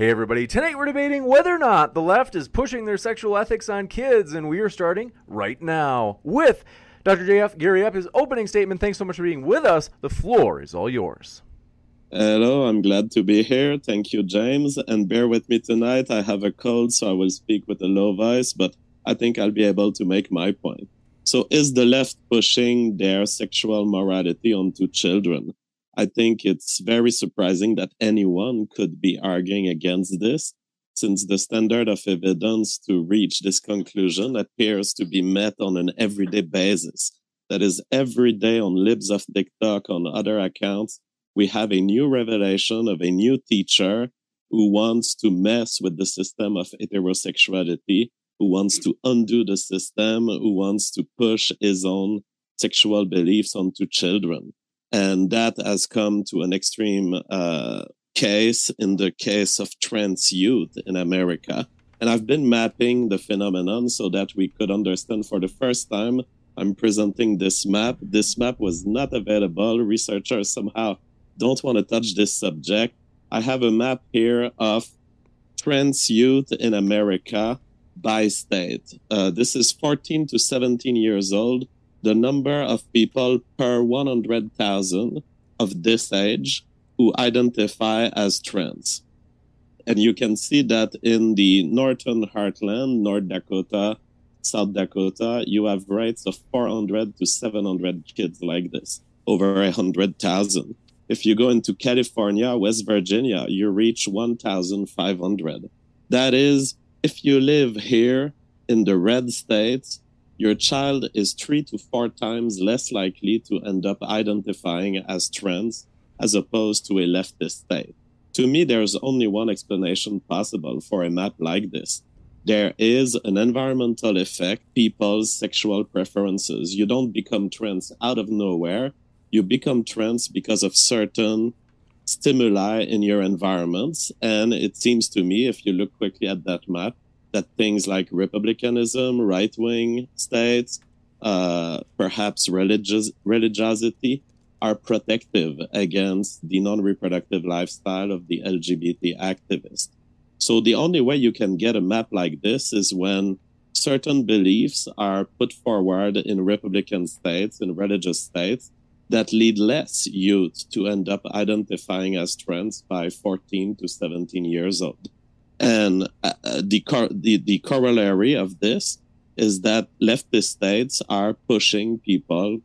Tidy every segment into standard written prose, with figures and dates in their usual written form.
Hey everybody, tonight we're debating whether or not the left is pushing their sexual ethics on kids, and we are starting right now with Dr. J.F. Gariépy's opening statement. Thanks so much for being with us. The floor is all yours. Hello, I'm glad to be here. Thank you, James. And bear with me tonight. I have a cold, so I will speak with a low voice, but I think I'll be able to make my point. So is the left pushing their sexual morality onto children? I think it's very surprising that anyone could be arguing against this, since the standard of evidence to reach this conclusion appears to be met on an everyday basis. That is, every day on Libs of TikTok, on other accounts, we have a new revelation of a new teacher who wants to mess with the system of heterosexuality, who wants to undo the system, who wants to push his own sexual beliefs onto children. And that has come to an extreme case in the case of trans youth in America. And I've been mapping the phenomenon so that we could understand for the first time. I'm presenting this map. This map was not available. Researchers somehow don't want to touch this subject. I have a map here of trans youth in America by state. This is 14 to 17 years old. The number of people per 100,000 of this age who identify as trans. And you can see that in the northern heartland, North Dakota, South Dakota, you have rates of 400 to 700 kids like this, over 100,000. If you go into California, West Virginia, you reach 1,500. That is, if you live here in the red states, your child is 3 to 4 times less likely to end up identifying as trans as opposed to a leftist state. To me, there's only one explanation possible for a map like this. There is an environmental effect, people's sexual preferences. You don't become trans out of nowhere. You become trans because of certain stimuli in your environments. And it seems to me, if you look quickly at that map, that things like republicanism, right-wing states, perhaps religiosity are protective against the non-reproductive lifestyle of the LGBT activists. So the only way you can get a map like this is when certain beliefs are put forward in Republican states, in religious states, that lead less youth to end up identifying as trans by 14 to 17 years old. And the corollary of this is that leftist states are pushing people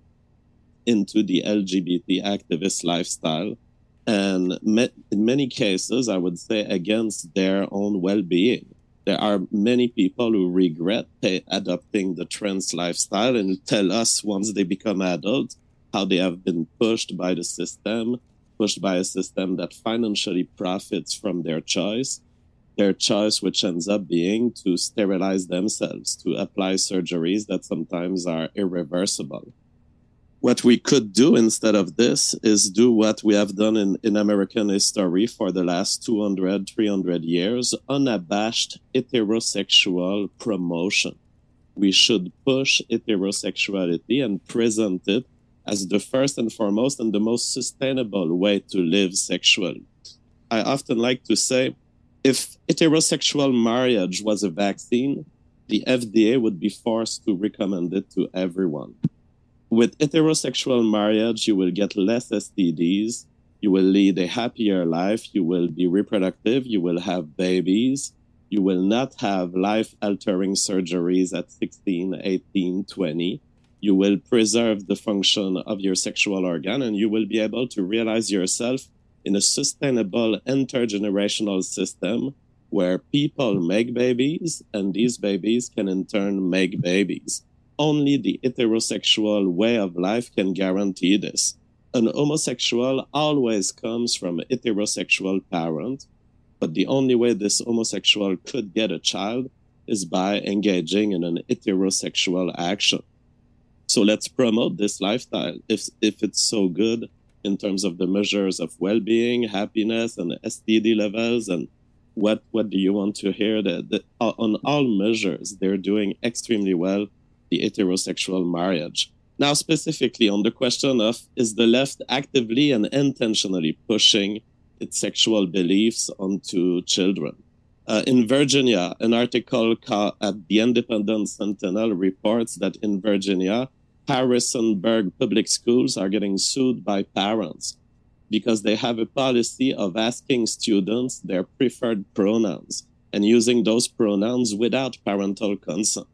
into the LGBT activist lifestyle. And in many cases, I would say, against their own well-being. There are many people who regret adopting the trans lifestyle and tell us once they become adults how they have been pushed by the system, pushed by a system that financially profits from their choice, which ends up being to sterilize themselves, to apply surgeries that sometimes are irreversible. What we could do instead of this is do what we have done in American history for the last 200, 300 years, unabashed heterosexual promotion. We should push heterosexuality and present it as the first and foremost and the most sustainable way to live sexually. I often like to say, if heterosexual marriage was a vaccine, the FDA would be forced to recommend it to everyone. With heterosexual marriage, you will get less STDs, You will lead a happier life. You will be reproductive. You will have babies. You will not have life-altering surgeries at 16, 18, 20. You will preserve the function of your sexual organ, and you will be able to realize yourself in a sustainable intergenerational system where people make babies, and these babies can in turn make babies. Only the heterosexual way of life can guarantee this. An homosexual always comes from a heterosexual parent, but the only way this homosexual could get a child is by engaging in an heterosexual action. So let's promote this lifestyle if it's so good in terms of the measures of well-being, happiness, and STD levels, and what do you want to hear? That on all measures, they're doing extremely well, the heterosexual marriage. Now, specifically on the question of, is the left actively and intentionally pushing its sexual beliefs onto children? In Virginia, an article at the Independent Sentinel reports that in Virginia, Harrisonburg Public Schools are getting sued by parents because they have a policy of asking students their preferred pronouns and using those pronouns without parental consent.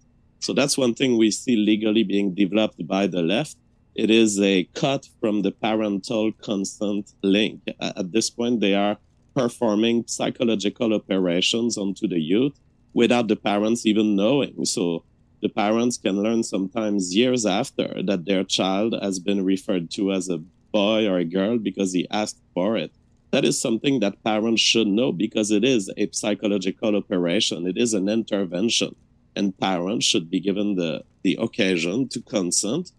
So that's one thing we see legally being developed by the left. It is a cut from the parental consent link. At this point, they are performing psychological operations onto the youth without the parents even knowing. So the parents can learn sometimes years after that their child has been referred to as a boy or a girl because he asked for it. That is something that parents should know because it is a psychological operation. It is an intervention. And parents should be given the occasion to consent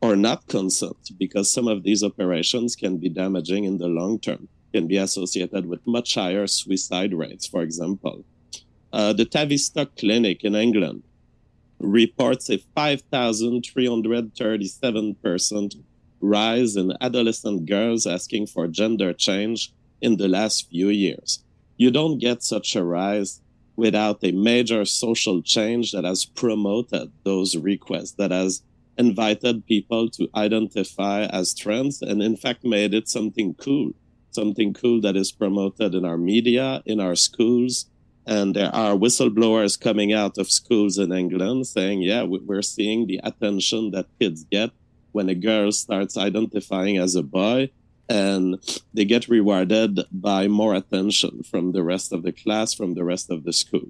or not consent because some of these operations can be damaging in the long term. Can be associated with much higher suicide rates, for example. The Tavistock Clinic in England reports a 5,337% rise in adolescent girls asking for gender change in the last few years. You don't get such a rise without a major social change that has promoted those requests, that has invited people to identify as trans and, in fact, made it something cool that is promoted in our media, in our schools. And there are whistleblowers coming out of schools in England saying, yeah, we're seeing the attention that kids get when a girl starts identifying as a boy, and they get rewarded by more attention from the rest of the class, from the rest of the school.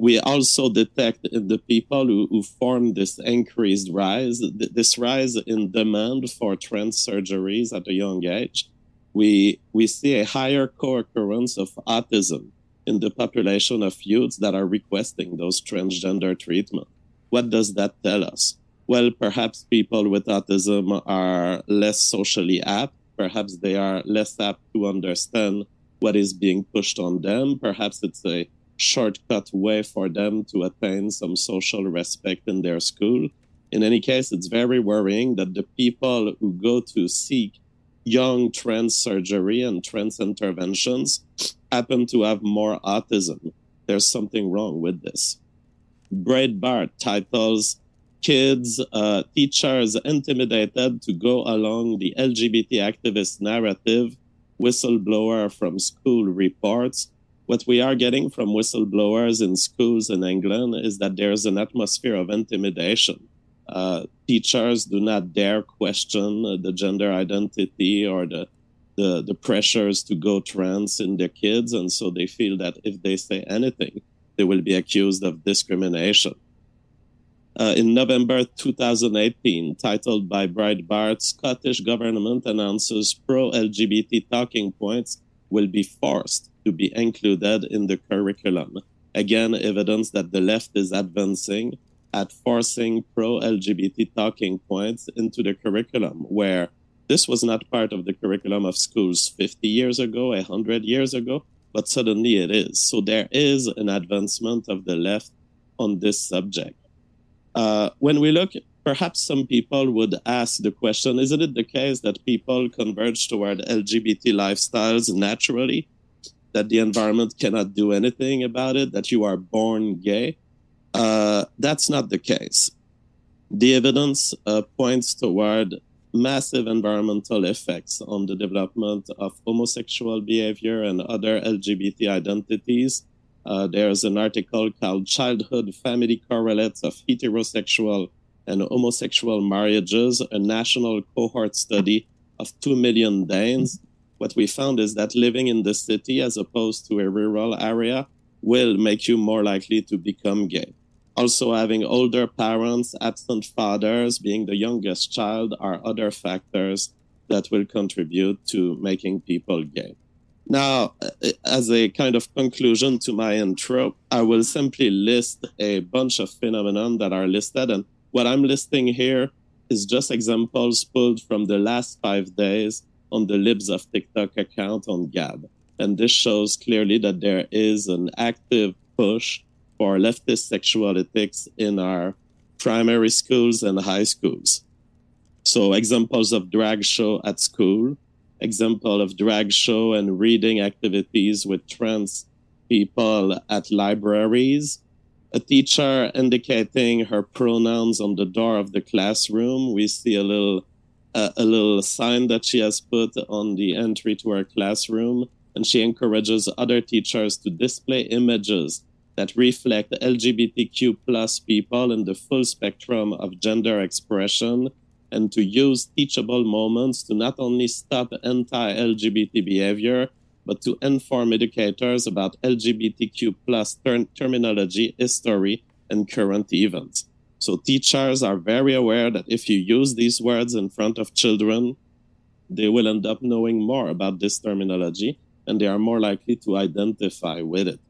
We also detect the people who form this increased rise, this rise in demand for trans surgeries at a young age. We see a higher co-occurrence of autism in the population of youths that are requesting those transgender treatment. What does that tell us? Well, perhaps people with autism are less socially apt. Perhaps they are less apt to understand what is being pushed on them. Perhaps it's a shortcut way for them to attain some social respect in their school. In any case, it's very worrying that the people who go to seek young trans surgery and trans interventions happen to have more autism. There's something wrong with this. Breitbart titles kids, teachers intimidated to go along the LGBT activist narrative, whistleblower from school reports. What we are getting from whistleblowers in schools in England is that there is an atmosphere of intimidation. Teachers do not dare question the gender identity or the pressures to go trans in their kids, and so they feel that if they say anything, they will be accused of discrimination. In November 2018, titled by Breitbart, Scottish government announces pro-LGBT talking points will be forced to be included in the curriculum. Again, evidence that the left is advancing at forcing pro-LGBT talking points into the curriculum, where this was not part of the curriculum of schools 50 years ago, 100 years ago, but suddenly it is. So there is an advancement of the left on this subject. When we look, perhaps some people would ask the question, isn't it the case that people converge toward LGBT lifestyles naturally? That the environment cannot do anything about it, that you are born gay? That's not the case. The evidence points toward massive environmental effects on the development of homosexual behavior and other LGBT identities. There's an article called Childhood Family Correlates of Heterosexual and Homosexual Marriages, a national cohort study of 2 million Danes. What we found is that living in the city as opposed to a rural area will make you more likely to become gay. Also, having older parents, absent fathers, being the youngest child are other factors that will contribute to making people gay. Now, as a kind of conclusion to my intro, I will simply list a bunch of phenomenon that are listed. And what I'm listing here is just examples pulled from the last 5 days on the Libs of TikTok account on Gab. And this shows clearly that there is an active push for leftist sexual ethics in our primary schools and high schools. So examples of drag show at school, example of drag show and reading activities with trans people at libraries, a teacher indicating her pronouns on the door of the classroom. We see a little sign that she has put on the entry to her classroom, and she encourages other teachers to display images that reflect LGBTQ plus people in the full spectrum of gender expression, and to use teachable moments to not only stop anti-LGBT behavior, but to inform educators about LGBTQ plus terminology, history, and current events. So teachers are very aware that if you use these words in front of children, they will end up knowing more about this terminology, and they are more likely to identify with it.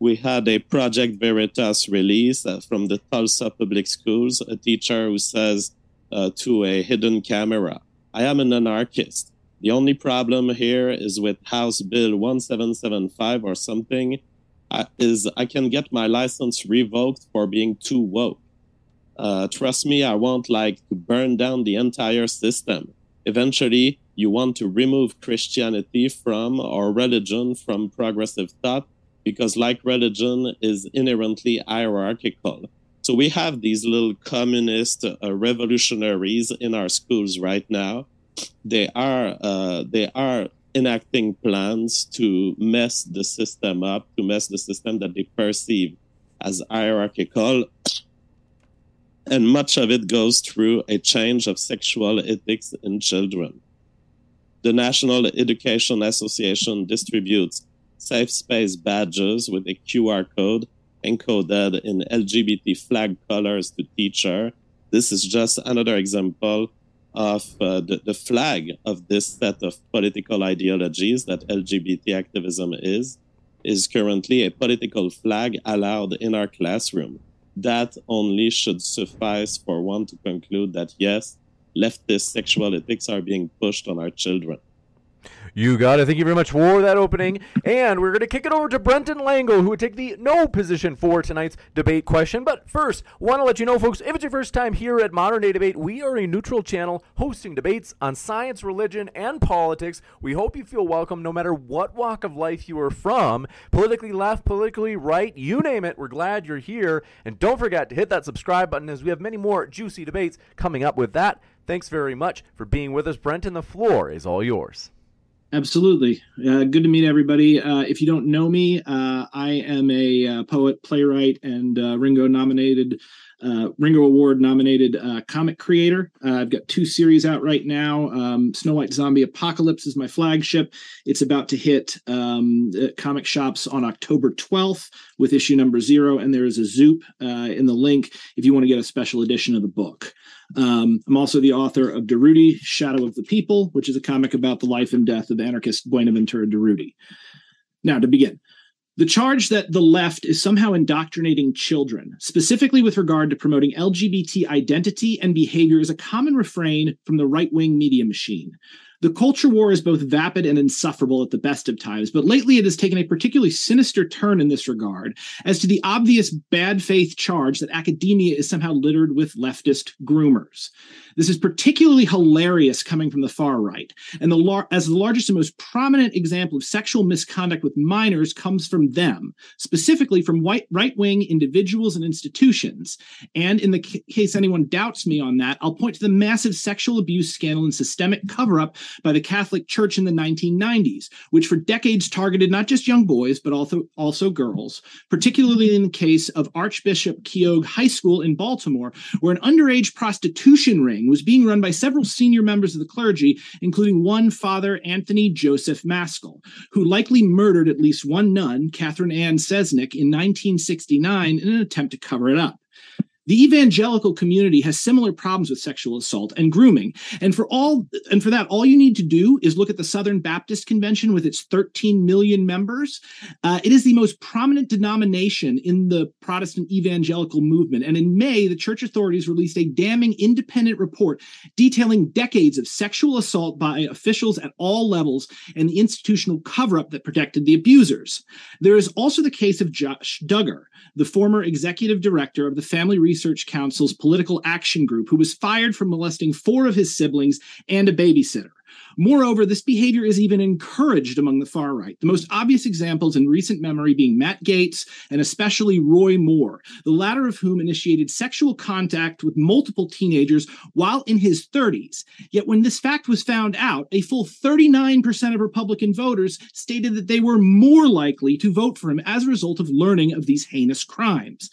We had a Project Veritas release from the Tulsa Public Schools, a teacher who says to a hidden camera, "I am an anarchist. The only problem here is with House Bill 1775 or something, I can get my license revoked for being too woke. Trust me, I won't like to burn down the entire system. Eventually, you want to remove Christianity from, or religion from, progressive thought, because like religion is inherently hierarchical." So we have these little communist revolutionaries in our schools right now. They are enacting plans to mess the system up, to mess the system that they perceive as hierarchical. And much of it goes through a change of sexual ethics in children. The National Education Association distributes safe space badges with a QR code encoded in LGBT flag colors to teacher. This is just another example of the flag of this set of political ideologies that LGBT activism is currently a political flag allowed in our classroom. That only should suffice for one to conclude that, yes, leftist sexual ethics are being pushed on our children. You got it. Thank you very much for that opening. And we're going to kick it over to Brenton Lango, who would take the no position for tonight's debate question. But first, want to let you know, folks, if it's your first time here at Modern Day Debate, we are a neutral channel hosting debates on science, religion, and politics. We hope you feel welcome no matter what walk of life you are from. Politically left, politically right, you name it. We're glad you're here. And don't forget to hit that subscribe button, as we have many more juicy debates coming up with that. Thanks very much for being with us, Brenton. The floor is all yours. Absolutely. Good to meet everybody. If you don't know me, I am a poet, playwright, and Ringo Award nominated comic creator. I've got 2 series out right now. Snow White Zombie Apocalypse is my flagship. It's about to hit comic shops on October 12th with issue number 0, and there is a Zoop in the link if you want to get a special edition of the book. I'm also the author of Durruti: Shadow of the People, which is a comic about the life and death of anarchist Buenaventura Durruti. Now, to begin. The charge that the left is somehow indoctrinating children, specifically with regard to promoting LGBT identity and behavior, is a common refrain from the right-wing media machine. The culture war is both vapid and insufferable at the best of times, but lately it has taken a particularly sinister turn in this regard as to the obvious bad faith charge that academia is somehow littered with leftist groomers. This is particularly hilarious coming from the far right, and as the largest and most prominent example of sexual misconduct with minors comes from them, specifically from white right-wing individuals and institutions. And in the case anyone doubts me on that, I'll point to the massive sexual abuse scandal and systemic cover-up by the Catholic Church in the 1990s, which for decades targeted not just young boys, but also girls, particularly in the case of Archbishop Keogh High School in Baltimore, where an underage prostitution ring was being run by several senior members of the clergy, including one Father Anthony Joseph Maskell, who likely murdered at least one nun, Catherine Ann Sesnick, in 1969 in an attempt to cover it up. The evangelical community has similar problems with sexual assault and grooming. And for that, all you need to do is look at the Southern Baptist Convention with its 13 million members. It is the most prominent denomination in the Protestant evangelical movement. And in May, the church authorities released a damning independent report detailing decades of sexual assault by officials at all levels and the institutional cover-up that protected the abusers. There is also the case of Josh Duggar, the former executive director of the Family Research Council's Political Action Group, who was fired for molesting 4 of his siblings and a babysitter. Moreover, this behavior is even encouraged among the far right, the most obvious examples in recent memory being Matt Gaetz and especially Roy Moore, the latter of whom initiated sexual contact with multiple teenagers while in his 30s. Yet when this fact was found out, a full 39% of Republican voters stated that they were more likely to vote for him as a result of learning of these heinous crimes.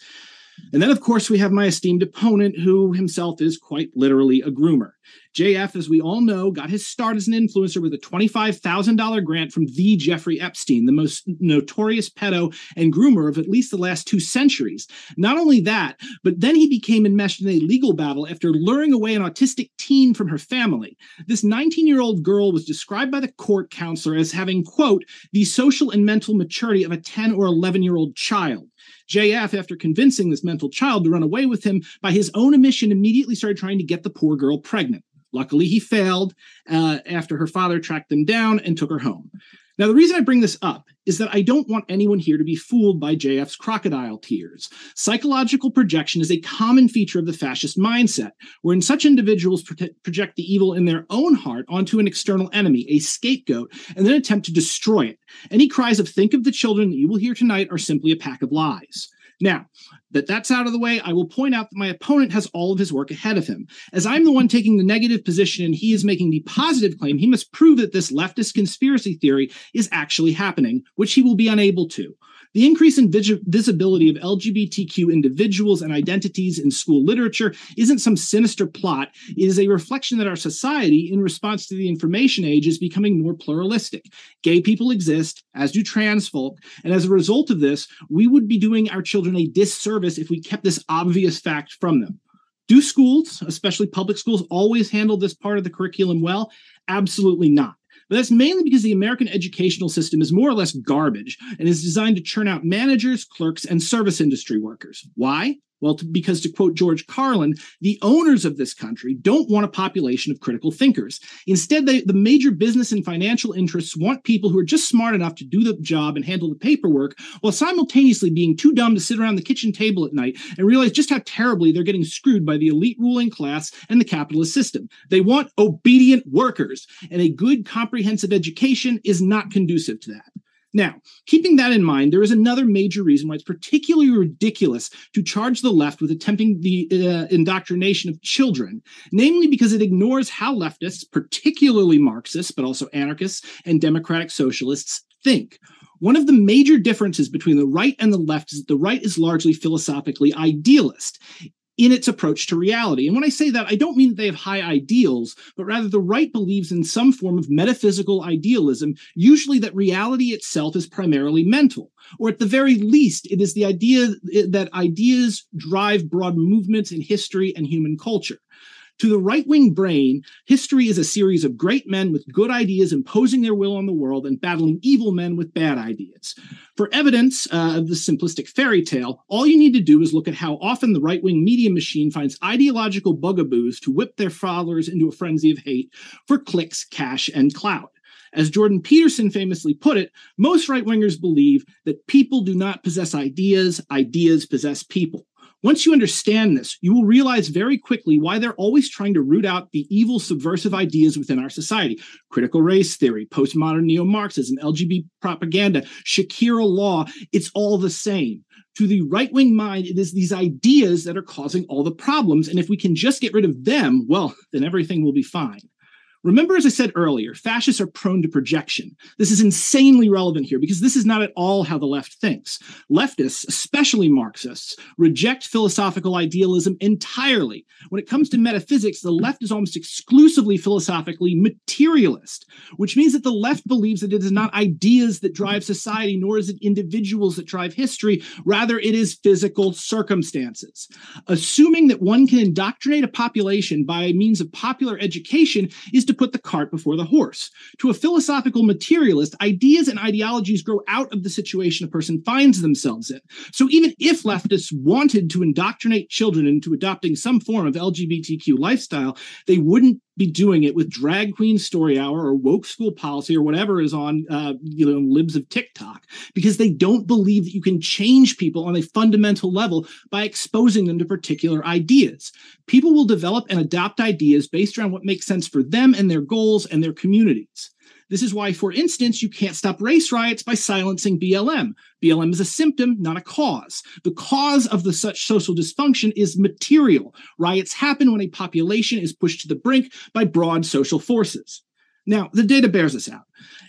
And then, of course, we have my esteemed opponent, who himself is quite literally a groomer. JF, as we all know, got his start as an influencer with a $25,000 grant from the Jeffrey Epstein, the most notorious pedo and groomer of at least the last 2 centuries. Not only that, but then he became enmeshed in a legal battle after luring away an autistic teen from her family. This 19-year-old girl was described by the court counselor as having, quote, the social and mental maturity of a 10 or 11-year-old child. JF, after convincing this mental child to run away with him, by his own admission, immediately started trying to get the poor girl pregnant. Luckily, he failed after her father tracked them down and took her home. Now, the reason I bring this up is that I don't want anyone here to be fooled by JF's crocodile tears. Psychological projection is a common feature of the fascist mindset, wherein such individuals project the evil in their own heart onto an external enemy, a scapegoat, and then attempt to destroy it. Any cries of "think of the children" that you will hear tonight are simply a pack of lies. Now, that that's out of the way, I will point out that my opponent has all of his work ahead of him. As I'm the one taking the negative position and he is making the positive claim, he must prove that this leftist conspiracy theory is actually happening, which he will be unable to. The increase in visibility of LGBTQ individuals and identities in school literature isn't some sinister plot. It is a reflection that our society, in response to the information age, is becoming more pluralistic. Gay people exist, as do trans folk, and as a result of this, we would be doing our children a disservice if we kept this obvious fact from them. Do schools, especially public schools, always handle this part of the curriculum well? Absolutely not. But that's mainly because the American educational system is more or less garbage and is designed to churn out managers, clerks, and service industry workers. Why? Well, because to quote George Carlin, the owners of this country don't want a population of critical thinkers. Instead, the major business and financial interests want people who are just smart enough to do the job and handle the paperwork while simultaneously being too dumb to sit around the kitchen table at night and realize just how terribly they're getting screwed by the elite ruling class and the capitalist system. They want obedient workers, and a good comprehensive education is not conducive to that. Now, keeping that in mind, there is another major reason why it's particularly ridiculous to charge the left with attempting the indoctrination of children, namely because it ignores how leftists, particularly Marxists, but also anarchists and democratic socialists, think. One of the major differences between the right and the left is that the right is largely philosophically idealist in its approach to reality. And when I say that, I don't mean that they have high ideals, but rather the right believes in some form of metaphysical idealism, usually that reality itself is primarily mental. Or at the very least, it is the idea that ideas drive broad movements in history and human culture. To the right-wing brain, history is a series of great men with good ideas imposing their will on the world and battling evil men with bad ideas. For evidence of the simplistic fairy tale, all you need to do is look at how often the right-wing media machine finds ideological bugaboos to whip their followers into a frenzy of hate for clicks, cash, and clout. As Jordan Peterson famously put it, most right-wingers believe that people do not possess ideas, ideas possess people. Once you understand this, you will realize very quickly why they're always trying to root out the evil subversive ideas within our society. Critical race theory, postmodern neo-Marxism, LGBT propaganda, Sharia law, it's all the same. To the right-wing mind, it is these ideas that are causing all the problems, and if we can just get rid of them, well, then everything will be fine. Remember, as I said earlier, fascists are prone to projection. This is insanely relevant here because this is not at all how the left thinks. Leftists, especially Marxists, reject philosophical idealism entirely. When it comes to metaphysics, the left is almost exclusively philosophically materialist, which means that the left believes that it is not ideas that drive society, nor is it individuals that drive history. Rather, it is physical circumstances. Assuming that one can indoctrinate a population by means of popular education is to put the cart before the horse. To a philosophical materialist, ideas and ideologies grow out of the situation a person finds themselves in. So even if leftists wanted to indoctrinate children into adopting some form of LGBTQ lifestyle, they wouldn't be doing it with drag queen story hour or woke school policy or whatever is on Libs of TikTok, because they don't believe that you can change people on a fundamental level by exposing them to particular ideas. People will develop and adopt ideas based around what makes sense for them and their goals and their communities. This is why, for instance, you can't stop race riots by silencing BLM. BLM is a symptom, not a cause. The cause of such social dysfunction is material. Riots happen when a population is pushed to the brink by broad social forces. Now, the data bears this out.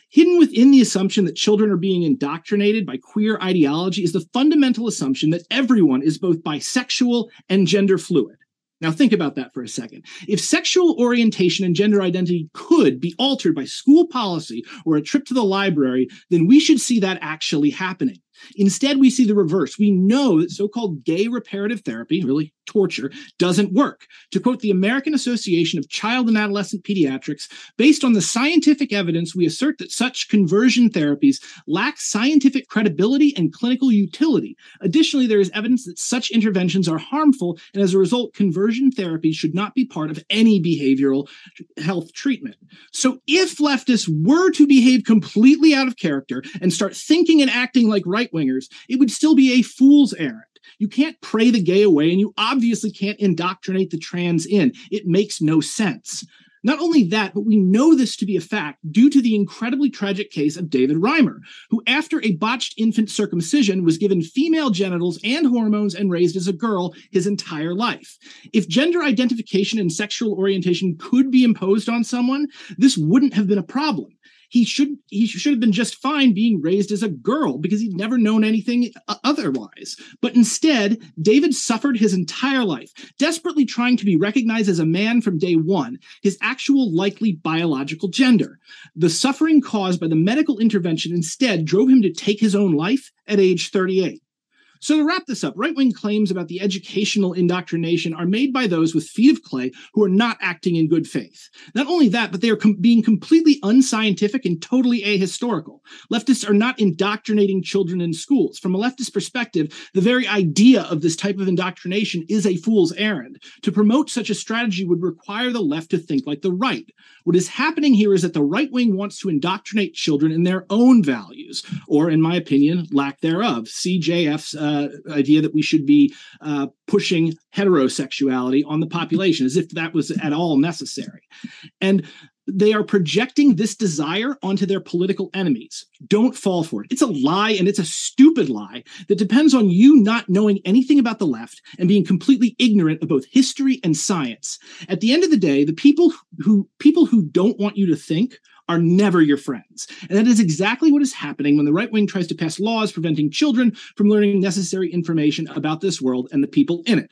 Hidden within the assumption that children are being indoctrinated by queer ideology is the fundamental assumption that everyone is both bisexual and gender fluid. Now think about that for a second. If sexual orientation and gender identity could be altered by school policy or a trip to the library, then we should see that actually happening. Instead, we see the reverse. We know that so-called gay reparative therapy, really torture, doesn't work. To quote the American Association of Child and Adolescent Pediatrics, based on the scientific evidence, we assert that such conversion therapies lack scientific credibility and clinical utility. Additionally, there is evidence that such interventions are harmful, and as a result, conversion therapy should not be part of any behavioral health treatment. So if leftists were to behave completely out of character and start thinking and acting like right-wingers, it would still be a fool's errand. You can't pray the gay away, and you obviously can't indoctrinate the trans in. It makes no sense. Not only that, but we know this to be a fact due to the incredibly tragic case of David Reimer, who after a botched infant circumcision was given female genitals and hormones and raised as a girl his entire life. If gender identification and sexual orientation could be imposed on someone, this wouldn't have been a problem. He should have been just fine being raised as a girl because he'd never known anything otherwise. But instead, David suffered his entire life, desperately trying to be recognized as a man from day one, his actual likely biological gender. The suffering caused by the medical intervention instead drove him to take his own life at age 38. So to wrap this up, right-wing claims about the educational indoctrination are made by those with feet of clay who are not acting in good faith. Not only that, but they are being completely unscientific and totally ahistorical. Leftists are not indoctrinating children in schools. From a leftist perspective, the very idea of this type of indoctrination is a fool's errand. To promote such a strategy would require the left to think like the right. What is happening here is that the right wing wants to indoctrinate children in their own values, or in my opinion, lack thereof. CJF's idea that we should be pushing heterosexuality on the population, as if that was at all necessary. And they are projecting this desire onto their political enemies. Don't fall for it. It's a lie, and it's a stupid lie that depends on you not knowing anything about the left and being completely ignorant of both history and science. At the end of the day, the people who don't want you to think are never your friends. And that is exactly what is happening when the right wing tries to pass laws preventing children from learning necessary information about this world and the people in it.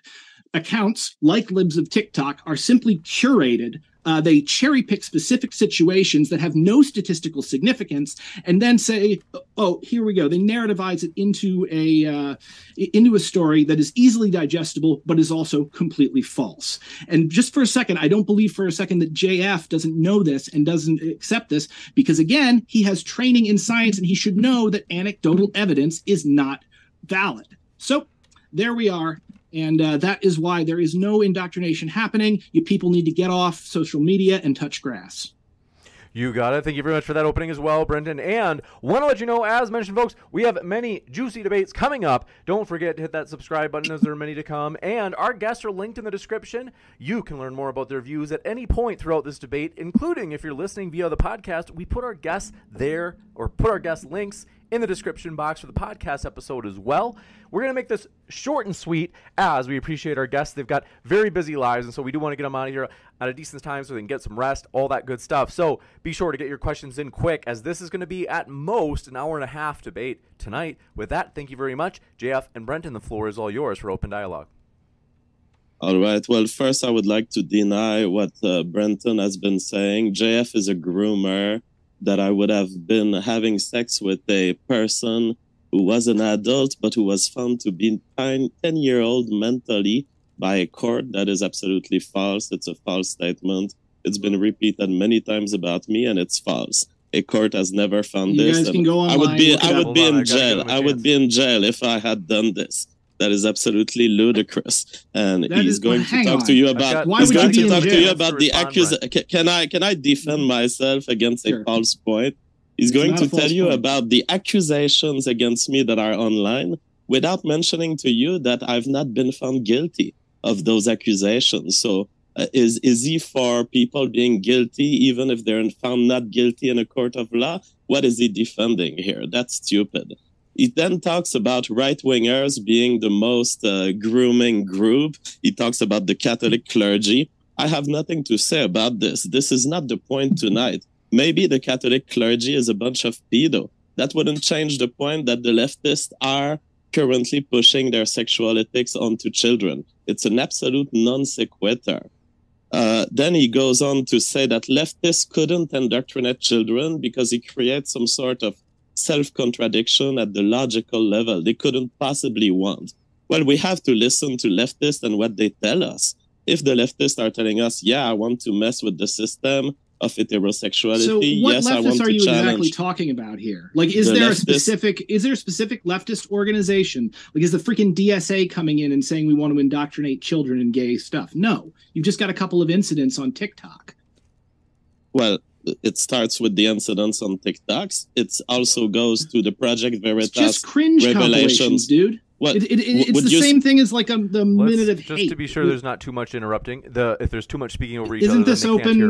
Accounts like Libs of TikTok are simply curated. They cherry pick specific situations that have no statistical significance and then say, oh, here we go. They narrativize it into a story that is easily digestible, but is also completely false. And just for a second, I don't believe for a second that JF doesn't know this and doesn't accept this, because again, he has training in science and he should know that anecdotal evidence is not valid. So there we are. And that is why there is no indoctrination happening. You people need to get off social media and touch grass. You got it. Thank you very much for that opening as well, Brenton. And want to let you know, as mentioned, folks, we have many juicy debates coming up. Don't forget to hit that subscribe button, as there are many to come. And our guests are linked in the description. You can learn more about their views at any point throughout this debate, including if you're listening via the podcast. We put our guests there, or put our guest links in the description box for the podcast episode as well. We're going to make this short and sweet, as we appreciate our guests. They've got very busy lives, and so we do want to get them out of here at a decent time so they can get some rest, all that good stuff. So be sure to get your questions in quick, as this is going to be at most an hour and a half debate tonight. With that, thank you very much. JF and Brenton, the floor is all yours for open dialogue. All right. Well, first, I would like to deny what Brenton has been saying. JF is a groomer. That I would have been having sex with a person who was an adult, but who was found to be 10-year-old mentally by a court. That is absolutely false. It's a false statement. It's been repeated many times about me, and it's false. A court has never found this. You guys can go online. I would be in jail. I would be in jail if I had done this. That is absolutely ludicrous, and he's going to talk to you about. He's going to talk to you about the accusation. Can I defend myself against a false point? He's going to tell you about the accusations against me that are online, without mentioning to you that I've not been found guilty of those accusations. So, is he for people being guilty even if they're found not guilty in a court of law? What is he defending here? That's stupid. He then talks about right-wingers being the most grooming group. He talks about the Catholic clergy. I have nothing to say about this. This is not the point tonight. Maybe the Catholic clergy is a bunch of pedo. That wouldn't change the point that the leftists are currently pushing their sexual ethics onto children. It's an absolute non sequitur. Then he goes on to say that leftists couldn't indoctrinate children because he creates some sort of self-contradiction at the logical level they couldn't possibly want. Well, we have to listen to leftists and what they tell us. If the leftists are telling us, yeah, I want to mess with the system of heterosexuality, so what yes, I want to challenge. What leftists are you exactly talking about here? Like, is there a specific leftist organization? Like, is the freaking DSA coming in and saying we want to indoctrinate children in gay stuff? No, you've just got a couple of incidents on TikTok. Well, it starts with the incidents on TikToks. It also goes to the Project Veritas revelations. It's just cringe compilations, dude. What? It's the same thing as like the minute of hate. Just to be sure there's not too much interrupting. If there's too much speaking over each other, isn't this open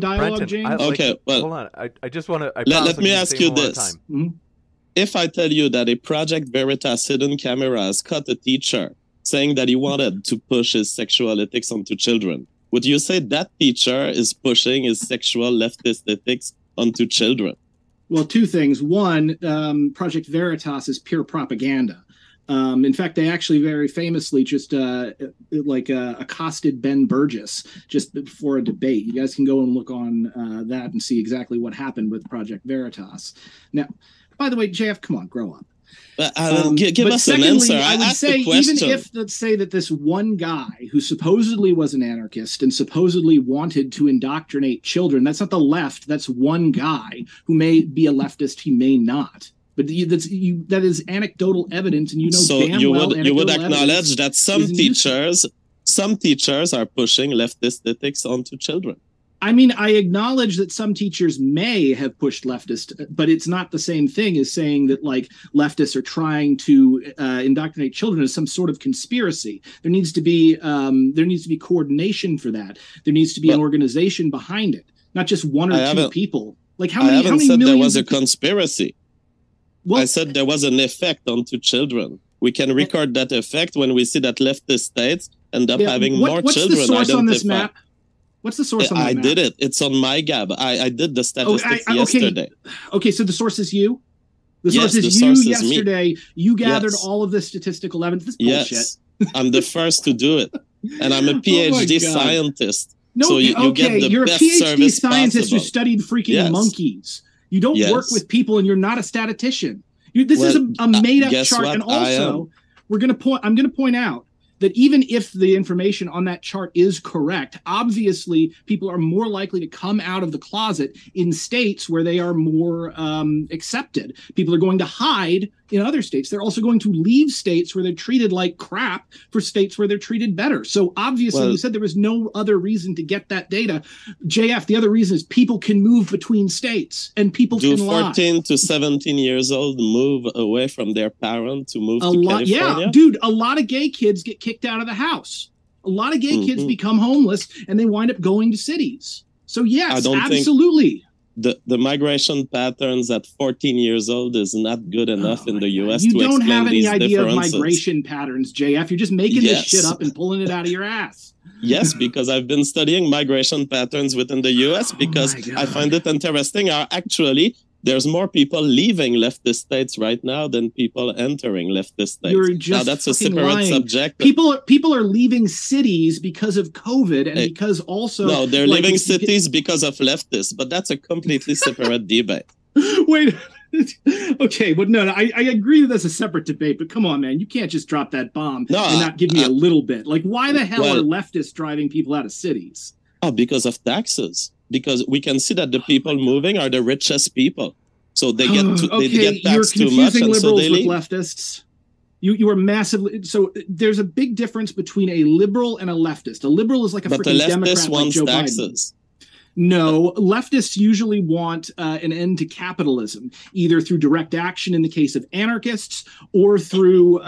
dialogue, Brenton, James? Hold on. I just want to... Let me ask you this. Mm-hmm. If I tell you that a Project Veritas hidden camera has caught a teacher saying that he wanted to push his sexual ethics onto children, would you say that teacher is pushing his sexual leftist ethics onto children? Well, two things. One, Project Veritas is pure propaganda. In fact, they actually very famously just accosted Ben Burgess just before a debate. You guys can go and look on that and see exactly what happened with Project Veritas. Now, by the way, JF, come on, grow up. But secondly, I would say, even if, let's say that this one guy who supposedly was an anarchist and supposedly wanted to indoctrinate children, that's not the left. That's one guy who may be a leftist. He may not. But that is anecdotal evidence. And you would acknowledge that some teachers are pushing leftist ethics onto children. I mean, I acknowledge that some teachers may have pushed leftist, but it's not the same thing as saying that, like, leftists are trying to indoctrinate children as some sort of conspiracy. There needs to be coordination for that. There needs to be an organization behind it, not just one or two people. Like, how many millions there was a conspiracy. Well, I said there was an effect onto children. We can record that effect when we see that leftist states end up having more children. What's the source on this map? What's the source on that? I did it. It's on my Gab. I did the statistics yesterday. Okay, so the source is you? The source is you yesterday. You gathered all of the statistical evidence. This is bullshit. I'm the first to do it. And I'm a PhD scientist. No, so you're best a PhD scientist who studied freaking monkeys. You don't work with people, and you're not a statistician. This is a made-up chart. And also, I'm going to point out that even if the information on that chart is correct, obviously people are more likely to come out of the closet in states where they are more accepted. People are going to hide in other states. They're also going to leave states where they're treated like crap for states where they're treated better. So obviously, you said there was no other reason to get that data. JF, the other reason is people can move between states and people can lie. Do 14 to 17 years old move away from their parent to move to California? Yeah, dude, a lot of gay kids get kicked out of the house. A lot of gay kids become homeless and they wind up going to cities. So yes, absolutely. The migration patterns at 14 years old is not good enough in the U.S. You don't have any idea of migration patterns, JF. You're just making this shit up and pulling it out of your ass. Yes, because I've been studying migration patterns within the U.S. because I find it interesting. Actually, there's more people leaving leftist states right now than people entering leftist states. You're just now, that's a separate subject. People are leaving cities because of COVID and because also... No, they're leaving cities because of leftists, but that's a completely separate debate. Wait... Okay, but no, I agree that's a separate debate, but come on, man, you can't just drop that bomb and not give me a little bit. Like, why the hell are leftists driving people out of cities? Oh, because of taxes. Because we can see that the people moving are the richest people. So they get they get taxed too much, and so they leave. Leftists. You are massively... So there's a big difference between a liberal and a leftist. A liberal is like a freaking Democrat like Joe Biden. No, leftists usually want an end to capitalism, either through direct action in the case of anarchists, or through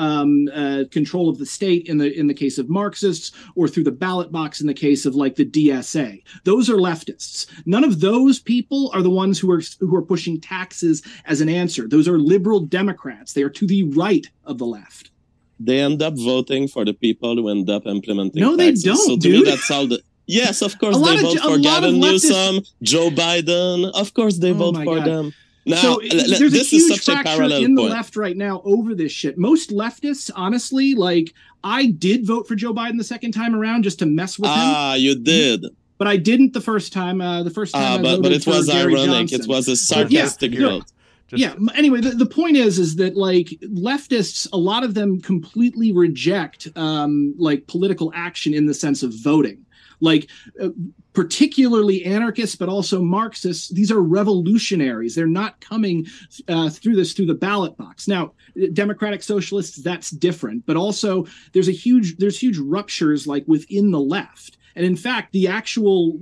control of the state in the case of Marxists, or through the ballot box in the case of like the DSA. Those are leftists. None of those people are the ones who are pushing taxes as an answer. Those are liberal Democrats. They are to the right of the left. They end up voting for the people who end up implementing taxes. No, they don't. So to me, that's all the... Yes, of course they vote for Gavin Newsom, Joe Biden. Of course they vote for them. Now, so there's a huge fracture in the left right now over this shit. Most leftists, honestly, like I did vote for Joe Biden the second time around just to mess with him. Ah, you did. But I didn't the first time. The first time I voted but it was ironic. Johnson. It was a sarcastic vote. Yeah. Anyway, the point is that like leftists, a lot of them completely reject like political action in the sense of voting. Like particularly anarchists, but also Marxists. These are revolutionaries. They're not coming through the ballot box. Now, democratic socialists, that's different. But also there's huge ruptures like within the left. And in fact, the actual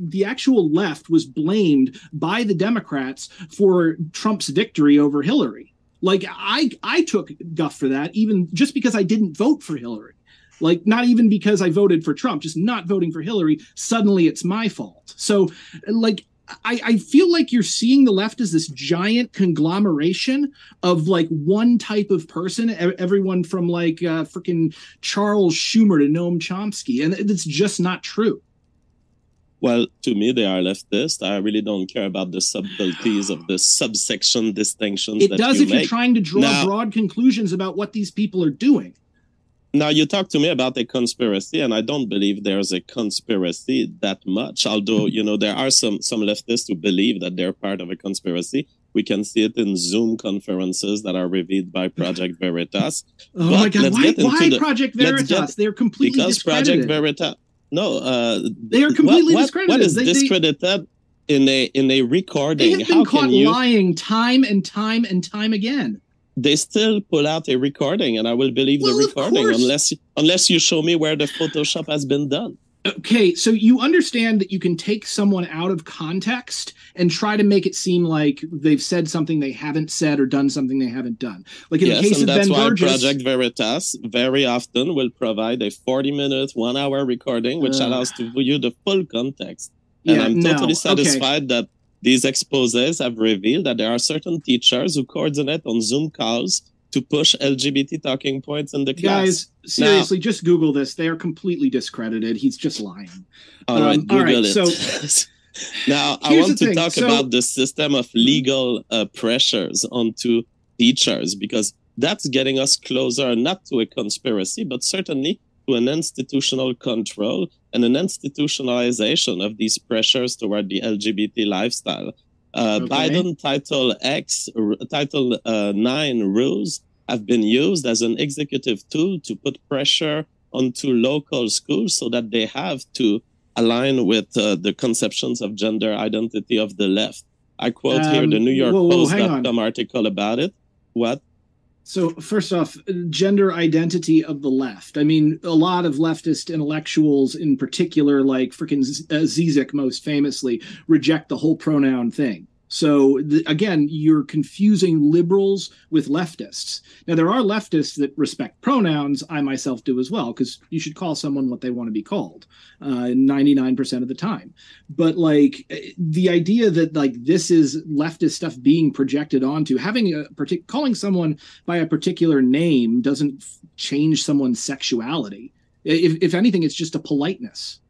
left was blamed by the Democrats for Trump's victory over Hillary. Like I took guff for that, even just because I didn't vote for Hillary. Like, not even because I voted for Trump, just not voting for Hillary, suddenly it's my fault. So, like, I feel like you're seeing the left as this giant conglomeration of, like, one type of person, everyone from, like, freaking Charles Schumer to Noam Chomsky, and it's just not true. Well, to me, they are leftists. I really don't care about the subtleties of the subsection distinctions that you make. It does if you're trying to draw broad conclusions about what these people are doing. Now, you talk to me about a conspiracy, and I don't believe there's a conspiracy that much. Although, you know, there are some leftists who believe that they're part of a conspiracy. We can see it in Zoom conferences that are reviewed by Project Veritas. Oh, but my God. Why Project Veritas? They're completely discredited. Because Project Veritas... No. They are completely discredited. What is discredited in a recording? They have been caught lying time and time and time again. They still pull out a recording, and I will believe the recording unless you show me where the Photoshop has been done. Okay, so you understand that you can take someone out of context and try to make it seem like they've said something they haven't said or done something they haven't done. Like in the case of Ben Burgess, Project Veritas very often will provide a 40-minute, 1-hour recording, which allows to view the full context. And I'm totally satisfied that these exposés have revealed that there are certain teachers who coordinate on Zoom calls to push LGBT talking points in the class. Guys, seriously, just Google this. They are completely discredited. He's just lying. All right, Google it. So, now, I want to talk about the system of legal pressures onto teachers, because that's getting us closer not to a conspiracy, but certainly to an institutional control and an institutionalization of these pressures toward the LGBT lifestyle. Biden Title IX rules have been used as an executive tool to put pressure onto local schools so that they have to align with the conceptions of gender identity of the left. I quote here the New York Post.com article about it. What? So first off, gender identity of the left. I mean, a lot of leftist intellectuals in particular, like freaking Zizek most famously, reject the whole pronoun thing. So again, you're confusing liberals with leftists. Now, there are leftists that respect pronouns. I myself do as well, because you should call someone what they want to be called 99% of the time. But like the idea that like this is leftist stuff being projected onto, having a calling someone by a particular name doesn't change someone's sexuality. If anything, it's just a politeness.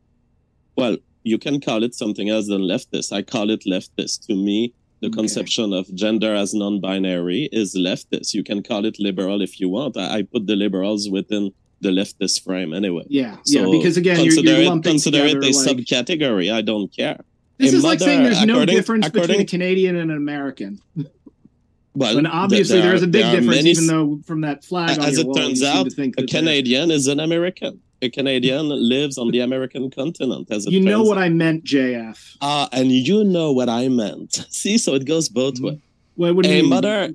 Well, you can call it something else than leftist. I call it leftist. To me, the conception of gender as non-binary is leftist. You can call it liberal if you want. I put the liberals within the leftist frame anyway. Yeah, so yeah. Because again, you're lumping together, it a like, subcategory. I don't care. This is like saying there's no difference between a Canadian and an American. Well, and obviously there's a big difference, even though from that flag on your wall, you seem to think that a Canadian is an American. A Canadian lives on the American continent, as it turns out. You know what I meant, JF. And you know what I meant. See, so it goes both ways. Well, what do you mean?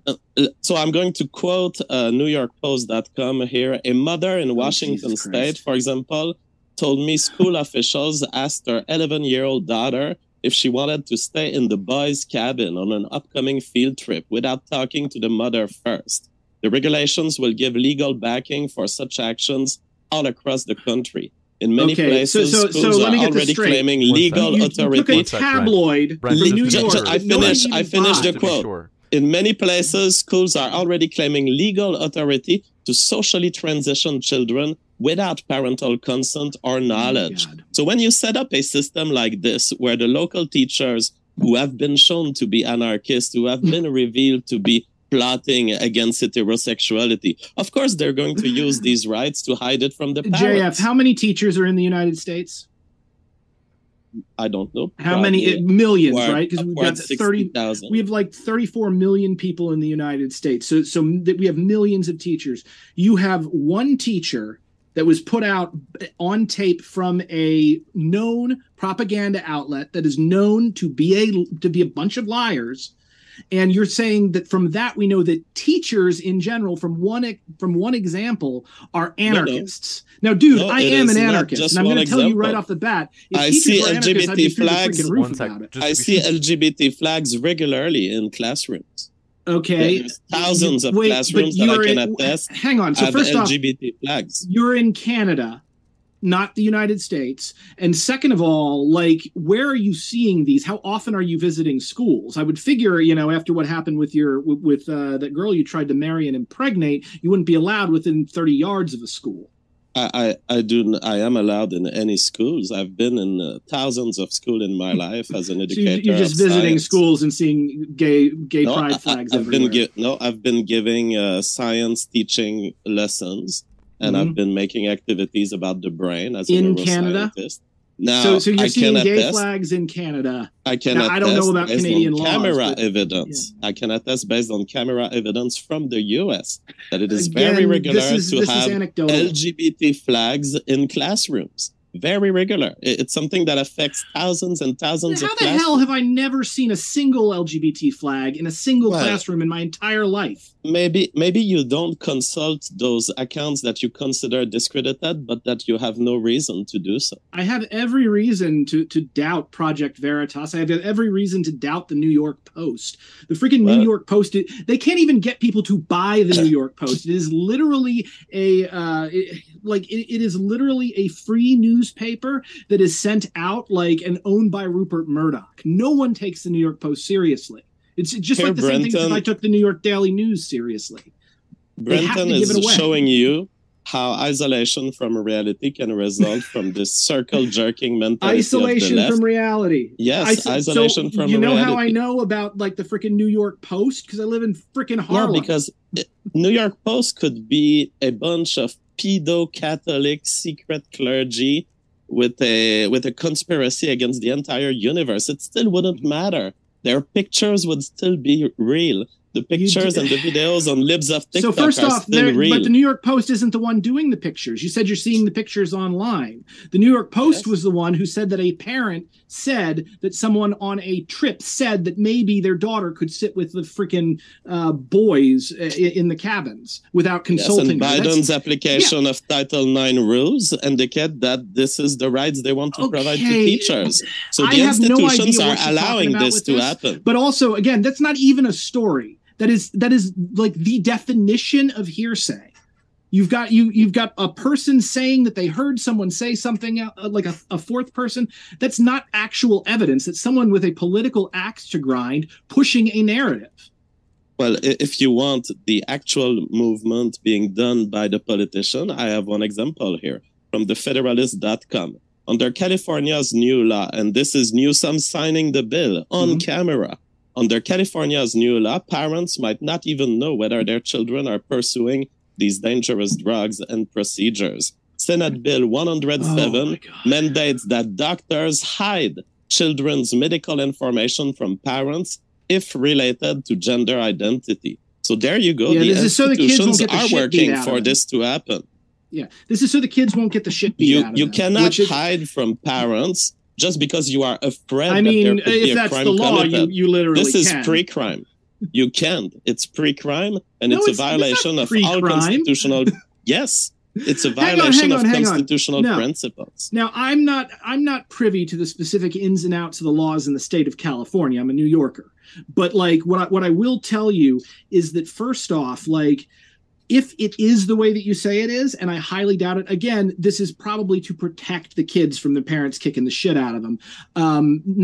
So I'm going to quote NewYorkPost.com here. A mother in Washington State, for example, told me school officials asked her 11-year-old daughter if she wanted to stay in the boys' cabin on an upcoming field trip without talking to the mother first. The regulations will give legal backing for such actions all across the country. In many places, schools are already claiming legal authority. You took a tabloid from New York. I finished the quote. Sure. In many places, schools are already claiming legal authority to socially transition children without parental consent or knowledge. So when you set up a system like this, where the local teachers who have been shown to be anarchists, who have been revealed to be plotting against heterosexuality. Of course, they're going to use these rights to hide it from the parents. JF, how many teachers are in the United States? I don't know. How many? Millions, right? Because we've got 30,000. We have like 34 million people in the United States. So we have millions of teachers. You have one teacher that was put out on tape from a known propaganda outlet that is known to be a bunch of liars. And you're saying that from that we know that teachers in general, from one example, are anarchists. No. Now, dude, I am an anarchist, and I'm going to tell you right off the bat. I see LGBT flags. I see LGBT flags regularly in classrooms. Okay, there's thousands of classrooms that I can attest. Hang on. So first off, LGBT flags. You're in Canada, not the United States. And second of all, like, where are you seeing these? How often are you visiting schools? I would figure, you know, after what happened with that girl you tried to marry and impregnate, you wouldn't be allowed within 30 yards of a school. I am allowed in any schools. I've been in thousands of schools in my life as an educator. So you're just visiting schools and seeing gay pride flags everywhere. I've been giving science teaching lessons. And I've been making activities about the brain as in Canada. Now, so you're seeing gay flags in Canada. I don't know about Canadian laws. Camera evidence. Yeah. I can attest based on camera evidence from the U.S. that it is very regular to have LGBT flags in classrooms. Very regular. It's something that affects thousands and thousands of classrooms. How the hell have I never seen a single LGBT flag in a single classroom in my entire life? Maybe you don't consult those accounts that you consider discredited, but that you have no reason to do so. I have every reason to doubt Project Veritas. I have every reason to doubt the New York Post. The freaking New York Post, they can't even get people to buy the New York Post. It is literally a free newspaper that is sent out like and owned by Rupert Murdoch. No one takes the New York Post seriously. It's just like the same thing as if I took the New York Daily News seriously. Brenton is showing you how isolation from reality can result from this circle-jerking mentality. Isolation from reality. Yes, isolation from reality. You know how I know about like the freaking New York Post? Because I live in freaking Harlem. No, because New York Post could be a bunch of pedo-Catholic secret clergy with a conspiracy against the entire universe. It still wouldn't matter. Their pictures would still be real. The pictures and the videos on Libs of TikTok. So first off, but the New York Post isn't the one doing the pictures. You said you're seeing the pictures online. The New York Post was the one who said that a parent said that someone on a trip said that maybe their daughter could sit with the freaking boys in the cabins without consulting. Yes, and Biden's application of Title IX rules indicate that this is the rights they want to provide to teachers. So the institutions are allowing this to happen. But also, again, that's not even a story. That is like the definition of hearsay. You've got a person saying that they heard someone say something like a fourth person. That's not actual evidence. That's someone with a political axe to grind pushing a narrative. Well, if you want the actual movement being done by the politician, I have one example here from the Federalist.com. Under California's new law, and this is Newsom signing the bill on camera. Under California's new law, parents might not even know whether their children are pursuing these dangerous drugs and procedures. Senate Bill 107 mandates that doctors hide children's medical information from parents if related to gender identity. So there you go. The institutions are working for this to happen. Yeah, this is so the kids won't get the shit beat out of them. You cannot hide from parents just because you are afraid that there could be a crime committed. I mean, if that's the law, you literally can. This is pre-crime. You can't. It's pre-crime, and it's a violation of all constitutional... Yes, it's a violation of constitutional principles. Now, I'm not privy to the specific ins and outs of the laws in the state of California. I'm a New Yorker. But, like, what I will tell you is that, first off, like... if it is the way that you say it is, and I highly doubt it, again, this is probably to protect the kids from the parents kicking the shit out of them.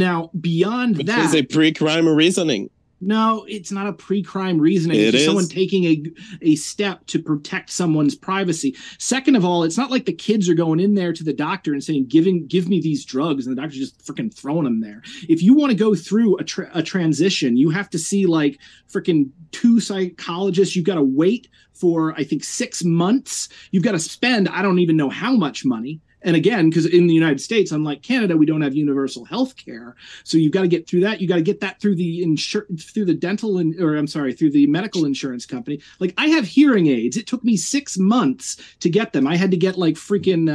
Now, beyond that... Which is a pre-crime reasoning. No, it's not a pre-crime reasoning. It's just someone taking a step to protect someone's privacy. Second of all, it's not like the kids are going in there to the doctor and saying, give me these drugs, and the doctor's just freaking throwing them there. If you want to go through a transition, you have to see like freaking 2 psychologists. You've got to wait for, I think, 6 months. You've got to spend, I don't even know how much money. And again, because in the United States, unlike Canada, we don't have universal health care. So you've got to get through that. You got to get that through the through the medical insurance company. Like I have hearing aids. It took me 6 months to get them. I had to get like freaking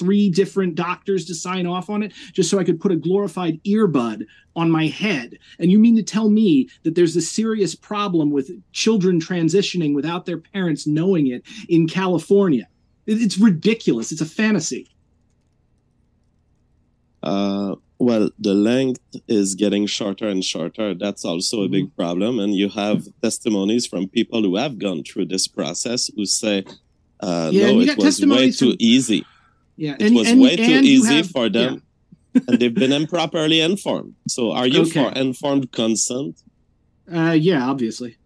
3 different doctors to sign off on it just so I could put a glorified earbud on my head. And you mean to tell me that there's a serious problem with children transitioning without their parents knowing it in California? It's ridiculous. It's a fantasy. Well, the length is getting shorter and shorter. That's also a big problem. And you have testimonies from people who have gone through this process who say, no, it was way too easy. Yeah, it was way too easy for them. Yeah. And they've been improperly informed. So are you for informed consent? Yeah, obviously.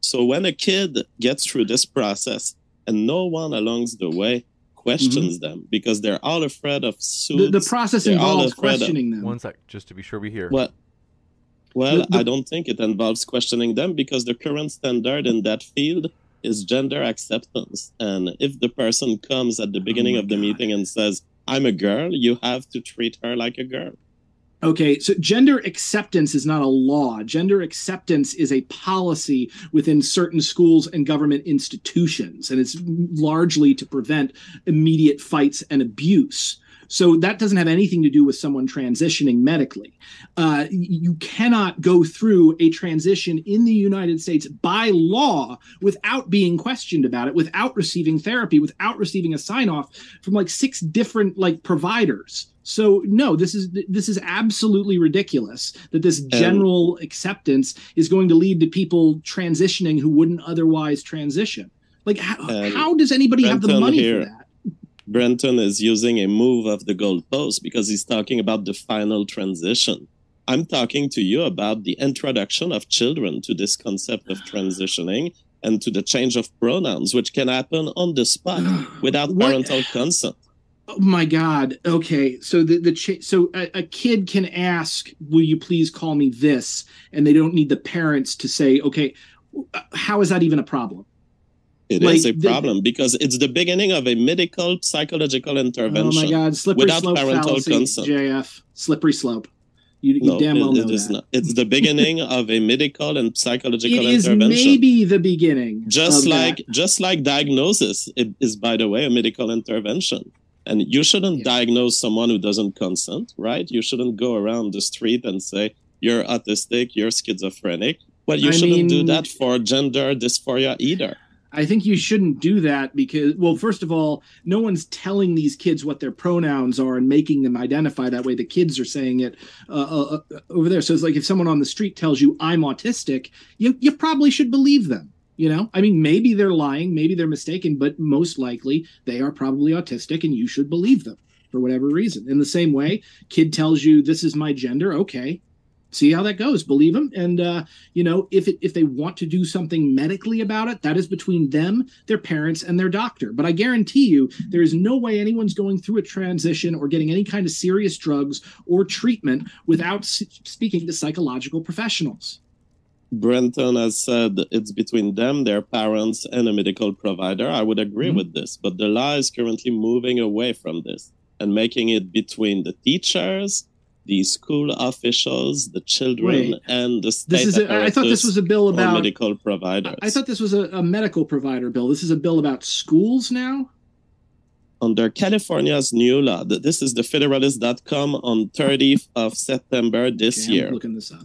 So when a kid gets through this process, and no one along the way questions them because they're all afraid of suits. The process involves questioning them. One sec, just to be sure we hear. Well, I don't think it involves questioning them because the current standard in that field is gender acceptance. And if the person comes at the beginning of the meeting and says, I'm a girl, you have to treat her like a girl. Okay, so gender acceptance is not a law. Gender acceptance is a policy within certain schools and government institutions, and it's largely to prevent immediate fights and abuse. So that doesn't have anything to do with someone transitioning medically. You cannot go through a transition in the United States by law without being questioned about it, without receiving therapy, without receiving a sign-off from like 6 different like providers. So no, this is absolutely ridiculous that this general acceptance is going to lead to people transitioning who wouldn't otherwise transition. Like how does anybody have the money for that? Brenton is using a move of the goalpost because he's talking about the final transition. I'm talking to you about the introduction of children to this concept of transitioning and to the change of pronouns, which can happen on the spot without parental consent. Oh my God. Okay. So a kid can ask, will you please call me this? And they don't need the parents to say, okay, how is that even a problem? It is a problem because it's the beginning of a medical psychological intervention. Oh my God. Slippery slope fallacy, JF. Slippery slope. You damn well know that. It's the beginning of a medical and psychological intervention. It is maybe the beginning. Just like diagnosis, it is, by the way, a medical intervention. And you shouldn't diagnose someone who doesn't consent, right? You shouldn't go around the street and say, you're autistic, you're schizophrenic. Well, you shouldn't do that for gender dysphoria either. I think you shouldn't do that because, well, first of all, no one's telling these kids what their pronouns are and making them identify that way. The kids are saying it over there. So it's like if someone on the street tells you I'm autistic, you probably should believe them. You know, I mean, maybe they're lying, maybe they're mistaken, but most likely they are probably autistic and you should believe them for whatever reason. In the same way, kid tells you this is my gender. OK, see how that goes. Believe them. And, you know, if they want to do something medically about it, that is between them, their parents and their doctor. But I guarantee you there is no way anyone's going through a transition or getting any kind of serious drugs or treatment without speaking to psychological professionals. Brenton has said it's between them, their parents, and a medical provider. I would agree with this, but the law is currently moving away from this and making it between the teachers, the school officials, the children, and the state. I thought this was a bill about medical providers. I thought this was a medical provider bill. This is a bill about schools now? Under California's new law, this is the Federalist.com on 30th of September this year. I'm looking this up.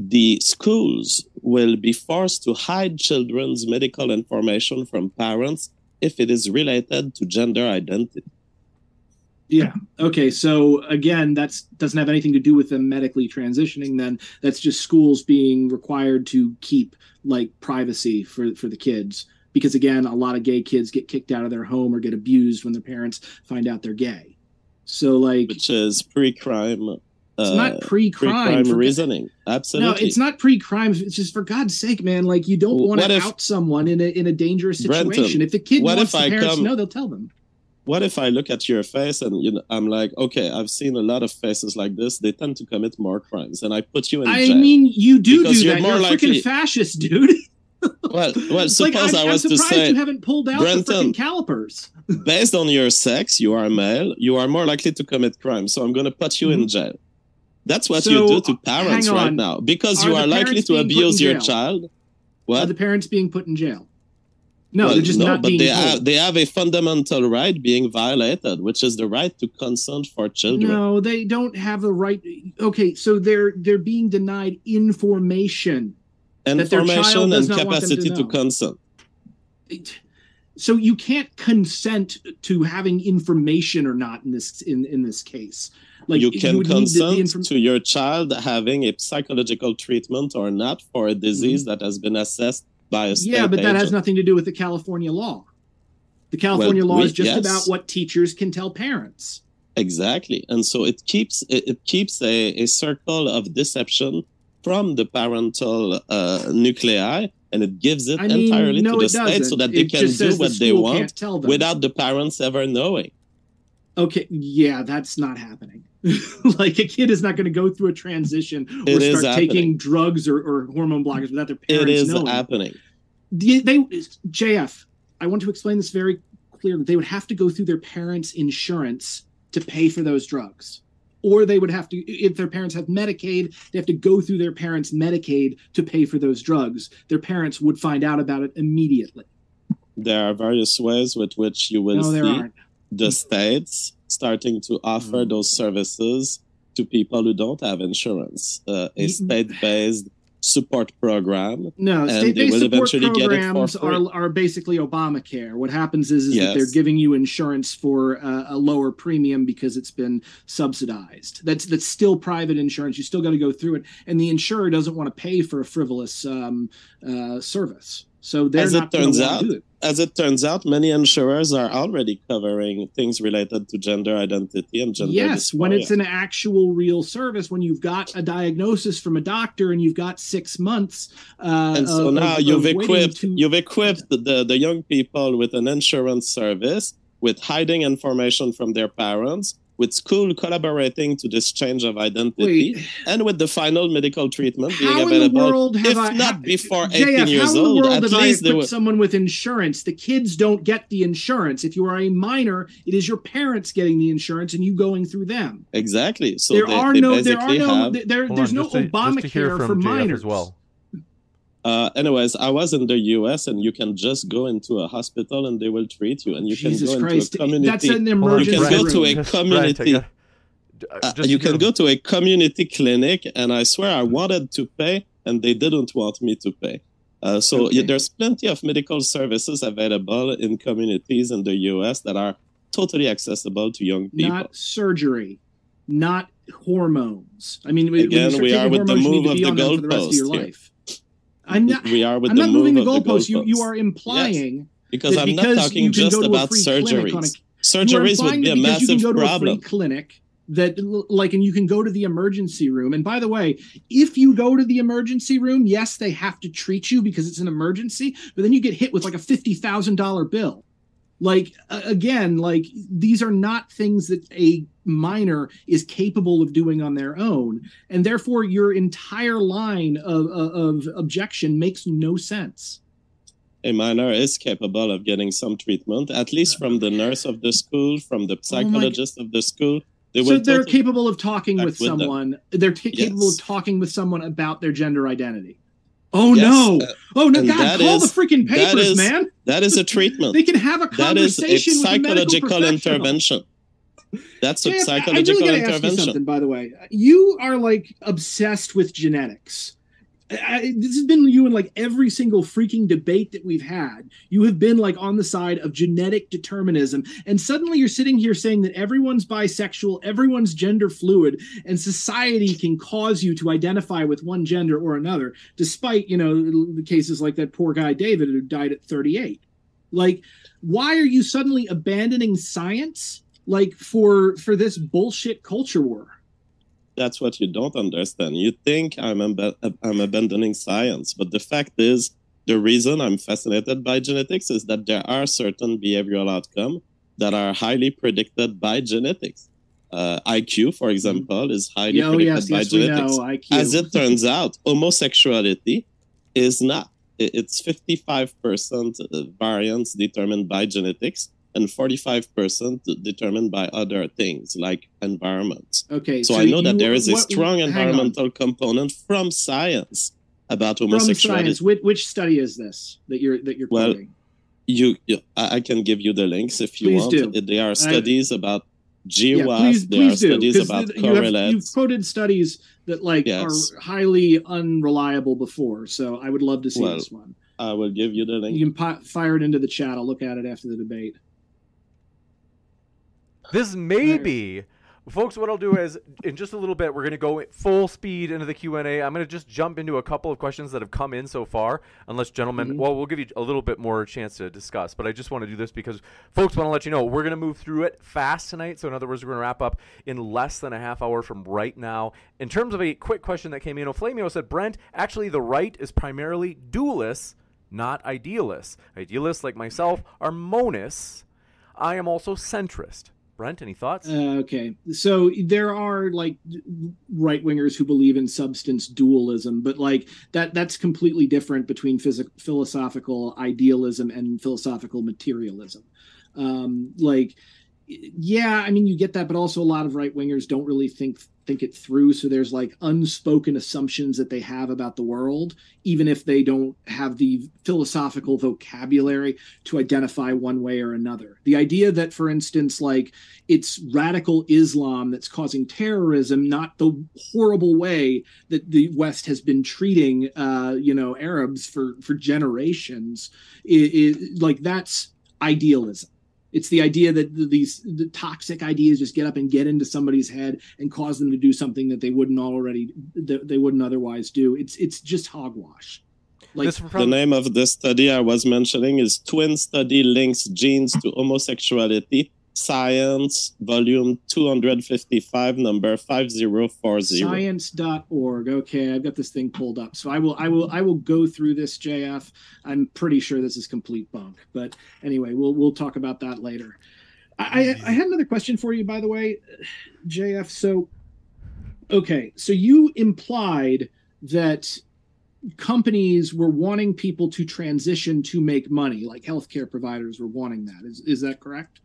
The schools will be forced to hide children's medical information from parents if it is related to gender identity. Yeah. Okay. So again, that doesn't have anything to do with them medically transitioning. Then that's just schools being required to keep like privacy for the kids, because again, a lot of gay kids get kicked out of their home or get abused when their parents find out they're gay. So like, which is pre-crime. It's not pre-crime reasoning. Absolutely. No, it's not pre-crime. It's just, for God's sake, man, like you don't want to out someone in a dangerous situation. Brenton, if the kid wants the parents to know, they'll tell them. What if I look at your face and you know, I'm like, okay, I've seen a lot of faces like this. They tend to commit more crimes. And I put you in jail. I mean, you do that. You're a freaking fascist, dude. Well, suppose I was to say, you haven't pulled out Brenton, the freaking calipers. Based on your sex, you are male. You are more likely to commit crime. So I'm going to put you in jail. That's what you do to parents right now, because you are likely to abuse your child. What? Are the parents being put in jail? No, they're just not being told. They have a fundamental right being violated, which is the right to consent for children. No, they don't have the right. Okay, so they're being denied information. Information and capacity to consent. So you can't consent to having information or not in this in this case. Like you can consent to your child having a psychological treatment or not for a disease that has been assessed by a state agent. That has nothing to do with the California law. The California law is just about what teachers can tell parents. Exactly. And so it keeps a circle of deception from the parental nuclei. And it gives it entirely to the state so that they can do what they want without the parents ever knowing. Okay, yeah, that's not happening. Like a kid is not going to go through a transition or start taking drugs or hormone blockers without their parents knowing. It is happening. JF, I want to explain this very clearly. They would have to go through their parents' insurance to pay for those drugs. Or they would have to, if their parents have Medicaid, they have to go through their parents' Medicaid to pay for those drugs. Their parents would find out about it immediately. There are various ways with which you will see the states starting to offer those services to people who don't have insurance. A state-based support program. No, state-based support programs are basically Obamacare. What happens is that they're giving you insurance for a lower premium because it's been subsidized. That's still private insurance. You still got to go through it, and the insurer doesn't want to pay for a frivolous service. So they're not going to do it. As it turns out, many insurers are already covering things related to gender identity and gender dysphoria. When it's an actual real service, when you've got a diagnosis from a doctor and you've got 6 months. And so now you've equipped the young people with an insurance service, with hiding information from their parents, with school collaborating to this change of identity, and with the final medical treatment being available, if not before 18 years old, at least they would. Someone with insurance, the kids don't get the insurance. If you are a minor, it is your parents getting the insurance and you going through them. Exactly. So there's no Obamacare for minors. Anyways, I was in the U.S. and you can just go into a hospital and they will treat you, and you can go into a community. That's an emergency. You can go to a community. You can go to a community clinic, and I swear I wanted to pay, and they didn't want me to pay. There's plenty of medical services available in communities in the U.S. that are totally accessible to young people. Not surgery, not hormones. I mean, again, we are with the move of the goalpost here. Life. I'm not moving the goalposts. You are implying because I'm not talking just about surgeries. Surgeries would be a massive problem. And you can go to the emergency room. And by the way, if you go to the emergency room, yes, they have to treat you because it's an emergency. But then you get hit with like a $50,000 bill. These are not things that a minor is capable of doing on their own. And therefore, your entire line of objection makes no sense. A minor is capable of getting some treatment, at least from the nurse of the school, from the psychologist of the school. They're capable of talking with someone. They're capable of talking with someone about their gender identity. Oh no! God, call the freaking papers, man. That is a treatment. They can have a conversation with a psychological intervention. That's a psychological intervention. Ask you something, by the way, you are like obsessed with genetics. This has been you in like every single freaking debate that we've had. You have been like on the side of genetic determinism, and suddenly you're sitting here saying that everyone's bisexual, everyone's gender fluid, and society can cause you to identify with one gender or another, despite, you know, the cases like that poor guy David who died at 38. Like, why are you suddenly abandoning science for this bullshit culture war? That's what you don't understand. You think I'm abandoning science, but the fact is, the reason I'm fascinated by genetics is that there are certain behavioral outcomes that are highly predicted by genetics. IQ, for example, is highly predicted by genetics. As it turns out, homosexuality is not. It's 55% variance determined by genetics, and 45% determined by other things like environment. Okay, so I know that there is a strong environmental component from science about homosexuality. From science, which study is this that you're quoting? I can give you the links if you want. Please do. There are studies about GWAS. There are studies about correlates. You've quoted studies that are highly unreliable before, so I would love to see this one. I will give you the link. You can fire it into the chat. I'll look at it after the debate. This may be, folks, what I'll do is, in just a little bit, we're going to go full speed into the Q&A. I'm going to just jump into a couple of questions that have come in so far, unless gentlemen, we'll give you a little bit more chance to discuss, but I just want to do this because folks want to let you know, we're going to move through it fast tonight. So in other words, we're going to wrap up in less than a half hour from right now. In terms of a quick question that came in, Flamio said, Brent, actually the right is primarily dualists, not idealists. Idealists like myself are monists. I am also centrist. Brent, any thoughts? Okay. So there are right-wingers who believe in substance dualism, but that's completely different between philosophical idealism and philosophical materialism. I mean, you get that, but also a lot of right-wingers don't really think it through. So there's unspoken assumptions that they have about the world, even if they don't have the philosophical vocabulary to identify one way or another. The idea that, for instance, it's radical Islam that's causing terrorism, not the horrible way that the West has been treating Arabs for generations, that's idealism. It's the idea that the toxic ideas just get up and get into somebody's head and cause them to do something that they wouldn't otherwise do. It's just hogwash. The name of this study I was mentioning is Twin Study Links Genes to Homosexuality, Science, Volume 255, number 5040. Science.org. Okay, I've got this thing pulled up. So I will go through this, JF. I'm pretty sure this is complete bunk. But anyway, we'll talk about that later. I had another question for you, by the way, JF. So, okay, so you implied that companies were wanting people to transition to make money, like healthcare providers were wanting that. Is that correct?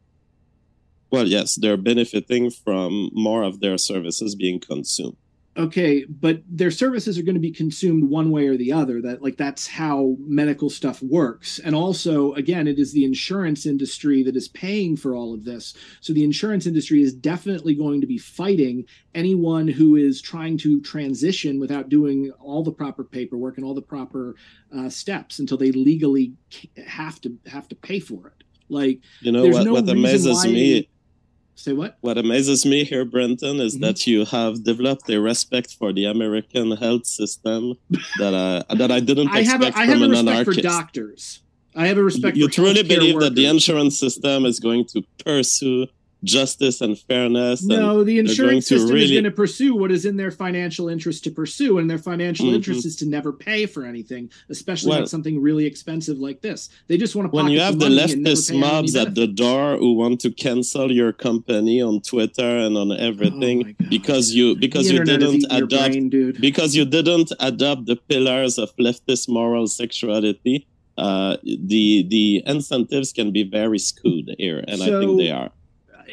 Well, yes, they're benefiting from more of their services being consumed. Okay, but their services are going to be consumed one way or the other. That's how medical stuff works. And also, again, it is the insurance industry that is paying for all of this. So the insurance industry is definitely going to be fighting anyone who is trying to transition without doing all the proper paperwork and all the proper steps until they legally have to pay for it. Like, you know, what amazes me. Say what? What amazes me here, Brenton, is that you have developed a respect for the American health system that I didn't expect from an anarchist. I have a respect for doctors. I have a respect for healthcare workers. You truly believe that the insurance system is going to pursue justice and fairness? No, the insurance system is going to pursue what is in their financial interest to pursue, and their financial interest is to never pay for anything, especially not something really expensive like this. They just want to pocket the money. When you have the leftist mobs at the door who want to cancel your company on Twitter and on everything because you didn't adopt the pillars of leftist moral sexuality, the incentives can be very skewed here, and I think they are.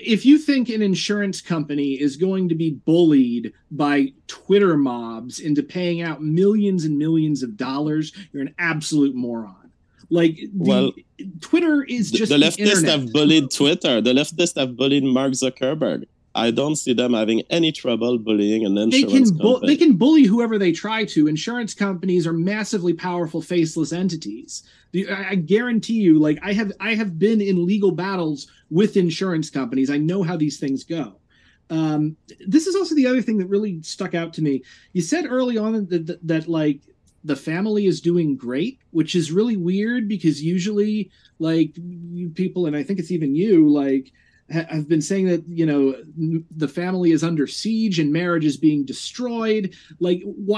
If you think an insurance company is going to be bullied by Twitter mobs into paying out millions and millions of dollars, you're an absolute moron. Twitter is just the leftists have bullied Twitter. The leftists have bullied Mark Zuckerberg. I don't see them having any trouble bullying an insurance company. They can bully whoever they try to. Insurance companies are massively powerful, faceless entities. I guarantee you, I have been in legal battles with insurance companies. I know how these things go. This is also the other thing that really stuck out to me. You said early on that the family is doing great, which is really weird because usually, people, and I think it's even you, have been saying that, the family is under siege and marriage is being destroyed.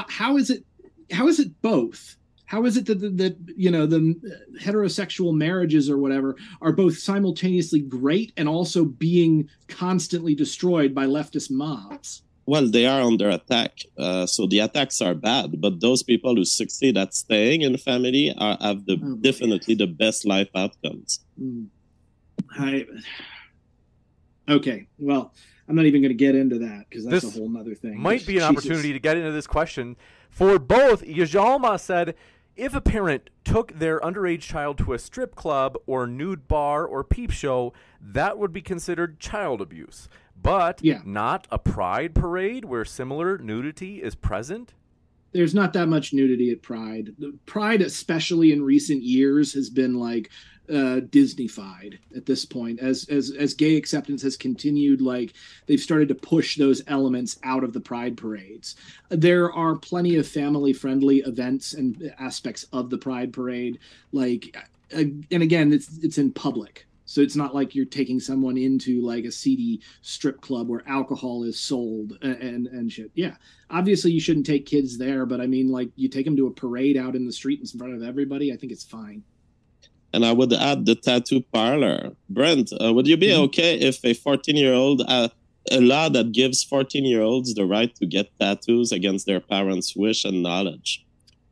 How is it both? How is it that the heterosexual marriages or whatever are both simultaneously great and also being constantly destroyed by leftist mobs? Well, they are under attack. So the attacks are bad, but those people who succeed at staying in family have definitely the best life outcomes. Okay, well, I'm not even going to get into that because that's a whole nother thing. Might be an opportunity to get into this question. For both, Yajalma said, if a parent took their underage child to a strip club or nude bar or peep show, that would be considered child abuse. But not a pride parade where similar nudity is present? There's not that much nudity at Pride. Pride, especially in recent years, has been Disney-fied at this point. As gay acceptance has continued, they've started to push those elements out of the Pride parades. There are plenty of family-friendly events and aspects of the Pride parade. And again, it's in public. So it's not like you're taking someone into a seedy strip club where alcohol is sold and shit. Yeah, obviously you shouldn't take kids there, but I mean, you take them to a parade out in the street in front of everybody. I think it's fine. And I would add the tattoo parlor. Brent, would you be okay if a 14-year-old, a law that gives 14-year-olds the right to get tattoos against their parents' wish and knowledge?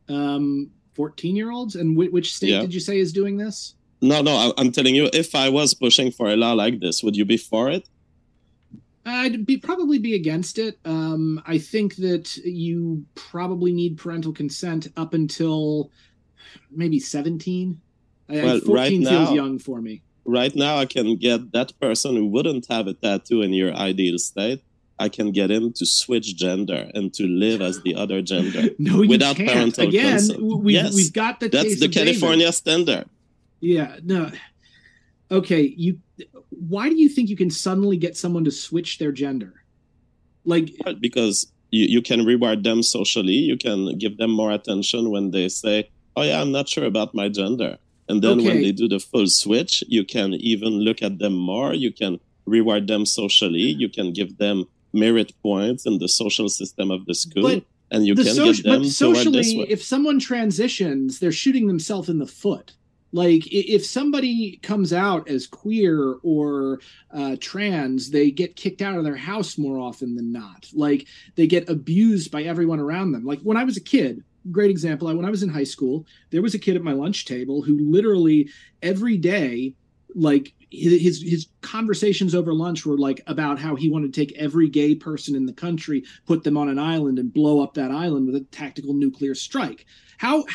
14-year-olds? And which state did you say is doing this? No, I'm telling you, if I was pushing for a law like this, would you be for it? I'd probably be against it. I think that you probably need parental consent up until maybe 17. Well, 14 right now, feels young for me. Right now, I can get that person who wouldn't have a tattoo in your ideal state. I can get him to switch gender and to live as the other gender without parental consent. Again, we've got the case. That's the California standard. Yeah, no. Okay, why do you think you can suddenly get someone to switch their gender? Because you can reward them socially. You can give them more attention when they say, oh yeah, I'm not sure about my gender. And then when they do the full switch, you can even look at them more. You can reward them socially. You can give them merit points in the social system of the school. And you can get them toward this way. If someone transitions, they're shooting themselves in the foot. Like, if somebody comes out as queer or trans, they get kicked out of their house more often than not. Like, they get abused by everyone around them. Like, when I was a kid, great example, when I was in high school, there was a kid at my lunch table who literally every day, like, his conversations over lunch were like about how he wanted to take every gay person in the country, put them on an island, and blow up that island with a tactical nuclear strike. How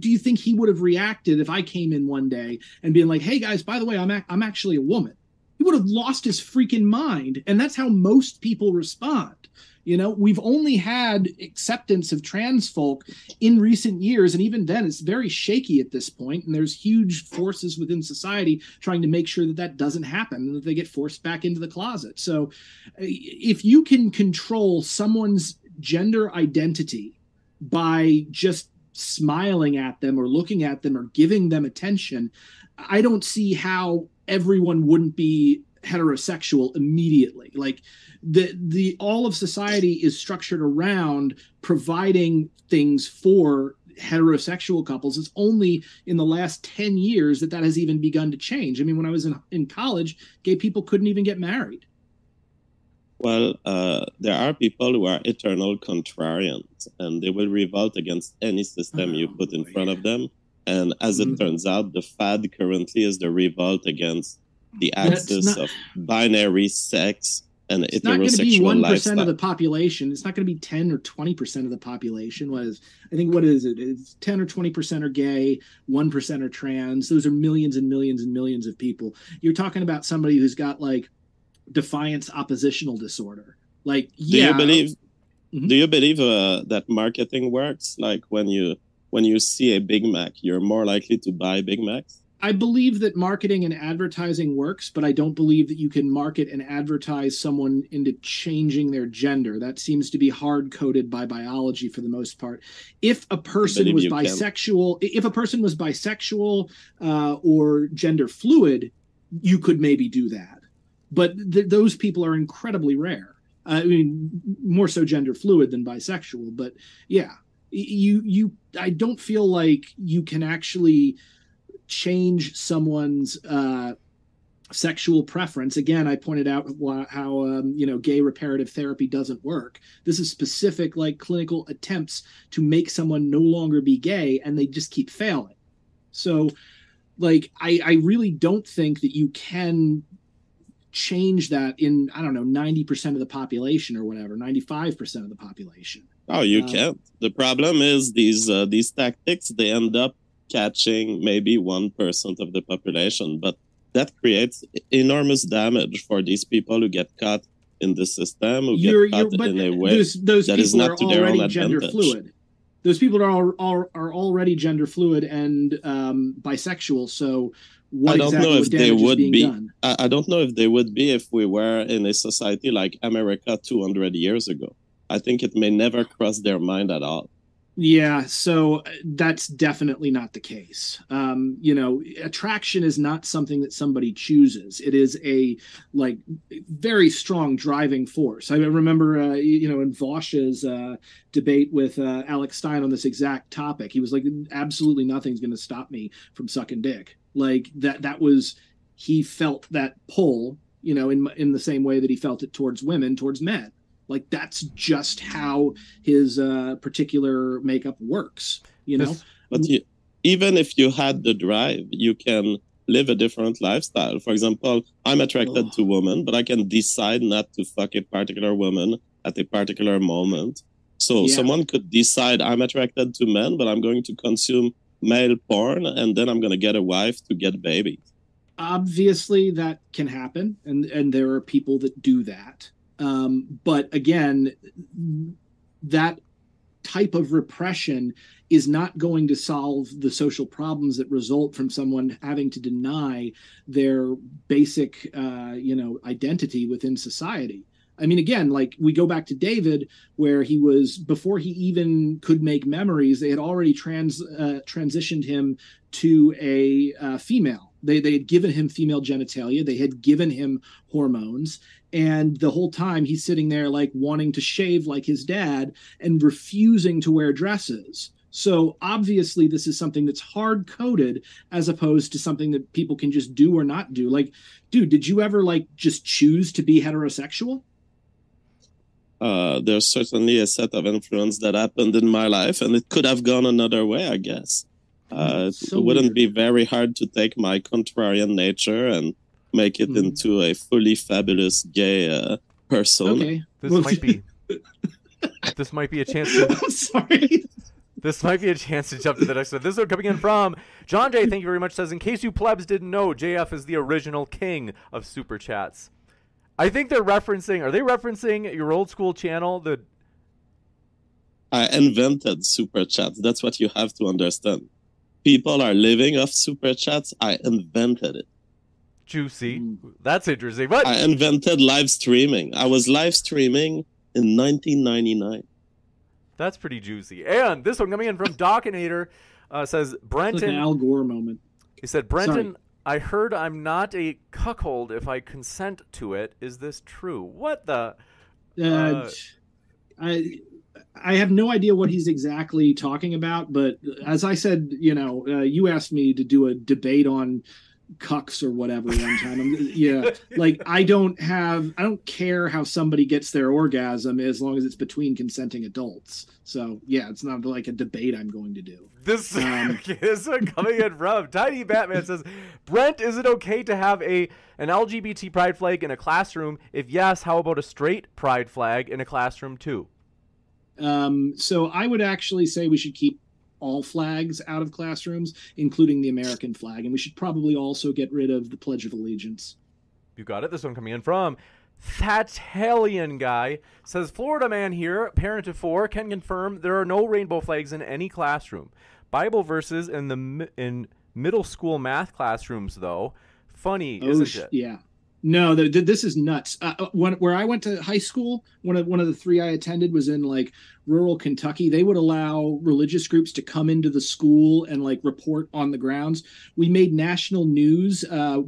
do you think he would have reacted if I came in one day and being like, hey guys, by the way, I'm actually a woman? He would have lost his freaking mind. And that's how most people respond. You know, we've only had acceptance of trans folk in recent years. And even then, it's very shaky at this point. And there's huge forces within society trying to make sure that that doesn't happen and that they get forced back into the closet. So if you can control someone's gender identity by just smiling at them or looking at them or giving them attention, I don't see how everyone wouldn't be heterosexual immediately. Like, the all of society is structured around providing things for heterosexual couples. It's only in the last 10 years that that has even begun to change. I mean, when I was in college, gay people couldn't even get married. Well, there are people who are eternal contrarians, and they will revolt against any system you put in front of them. And as it turns out, the fad currently is the revolt against the axis of binary sex and heterosexual lifestyle. It's not going to be 1% of the population. It's not going to be 10 or 20% of the population. I think, what is it? It's 10 or 20% are gay, 1% are trans. Those are millions and millions and millions of people. You're talking about somebody who's got, like, defiance oppositional disorder. Like, yeah. Do you believe that marketing works? Like, when you see a Big Mac, you're more likely to buy Big Macs? I believe that marketing and advertising works, but I don't believe that you can market and advertise someone into changing their gender. That seems to be hard-coded by biology for the most part. If a person was bisexual, or gender fluid, you could maybe do that. But those people are incredibly rare. I mean, more so gender fluid than bisexual. But yeah, I don't feel like you can actually change someone's sexual preference. Again, I pointed out how gay reparative therapy doesn't work. This is specific, like, clinical attempts to make someone no longer be gay, and they just keep failing. So, like, I really don't think that you can change that in, I don't know, 90% of the population or whatever, 95% of the population. Oh, you can't. The problem is these tactics, they end up catching maybe 1% of the population, but that creates enormous damage for these people who get caught in the system, who get caught in a way those that is not to their own gender advantage. Fluid. Those people are already gender fluid and bisexual. So what I don't know if they would be. I don't know if they would be if we were in a society like America 200 years ago. I think it may never cross their mind at all. Yeah, so that's definitely not the case. Attraction is not something that somebody chooses. It is a, like, very strong driving force. I remember, in Vosch's debate with Alex Stein on this exact topic, he was like, absolutely nothing's going to stop me from sucking dick. Like, that was, he felt that pull, in the same way that he felt it towards women, towards men. Like, that's just how his particular makeup works, But even if you had the drive, you can live a different lifestyle. For example, I'm attracted to women, but I can decide not to fuck a particular woman at a particular moment. So someone could decide, I'm attracted to men, but I'm going to consume male porn, and then I'm going to get a wife to get babies. Obviously, that can happen, and there are people that do that. But again, that type of repression is not going to solve the social problems that result from someone having to deny their basic, identity within society. I mean, again, like, we go back to David, where he was, before he even could make memories, they had already transitioned him to a female. They had given him female genitalia. They had given him hormones. And the whole time he's sitting there, like, wanting to shave like his dad and refusing to wear dresses. So obviously this is something that's hard coded as opposed to something that people can just do or not do. Like, dude, did you ever like just choose to be heterosexual? There's certainly a set of influence that happened in my life, and it could have gone another way, I guess. It wouldn't be very hard to take my contrarian nature and make it into a fully fabulous gay persona. Okay. This might be a chance to... I'm sorry. This might be a chance to jump to the next one. This is coming in from John Jay. Thank you very much. Says, in case you plebs didn't know, JF is the original king of Super Chats. I think they're referencing... Are they referencing your old school channel? I invented Super Chats. That's what you have to understand. People are living off Super Chats. I invented it. Juicy. That's interesting. But I invented live streaming. I was live streaming in 1999. That's pretty juicy. And this one coming in from Dockinator says, Brenton... It's like an Al Gore moment. He said, Brenton... Sorry. I heard I'm not a cuckold if I consent to it. Is this true? What the? I have no idea what he's exactly talking about. But as I said, you asked me to do a debate on cucks or whatever one time. Yeah, like I don't care how somebody gets their orgasm as long as it's between consenting adults. So yeah, it's not like a debate I'm going to do. This one coming in from Tiny Batman says, Brent, is it okay to have an LGBT pride flag in a classroom? If yes, how about a straight pride flag in a classroom too? So I would actually say we should keep all flags out of classrooms, including the American flag. And we should probably also get rid of the Pledge of Allegiance. You got it. This one coming in from Thatalian guy says, Florida man here, parent of four, can confirm there are no rainbow flags in any classroom. Bible verses in middle school math classrooms, though. Funny, isn't it? Yeah. No, this is nuts. Where I went to high school, one of the three I attended was in like rural Kentucky. They would allow religious groups to come into the school and like report on the grounds. We made national news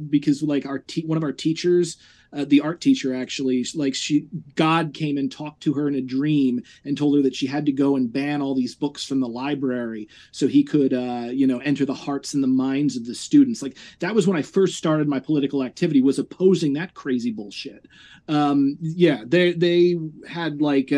because like one of our teachers, the art teacher actually, like God came and talked to her in a dream and told her that she had to go and ban all these books from the library so he could, enter the hearts and the minds of the students. Like that was when I first started my political activity, was opposing that crazy bullshit. Yeah, they had like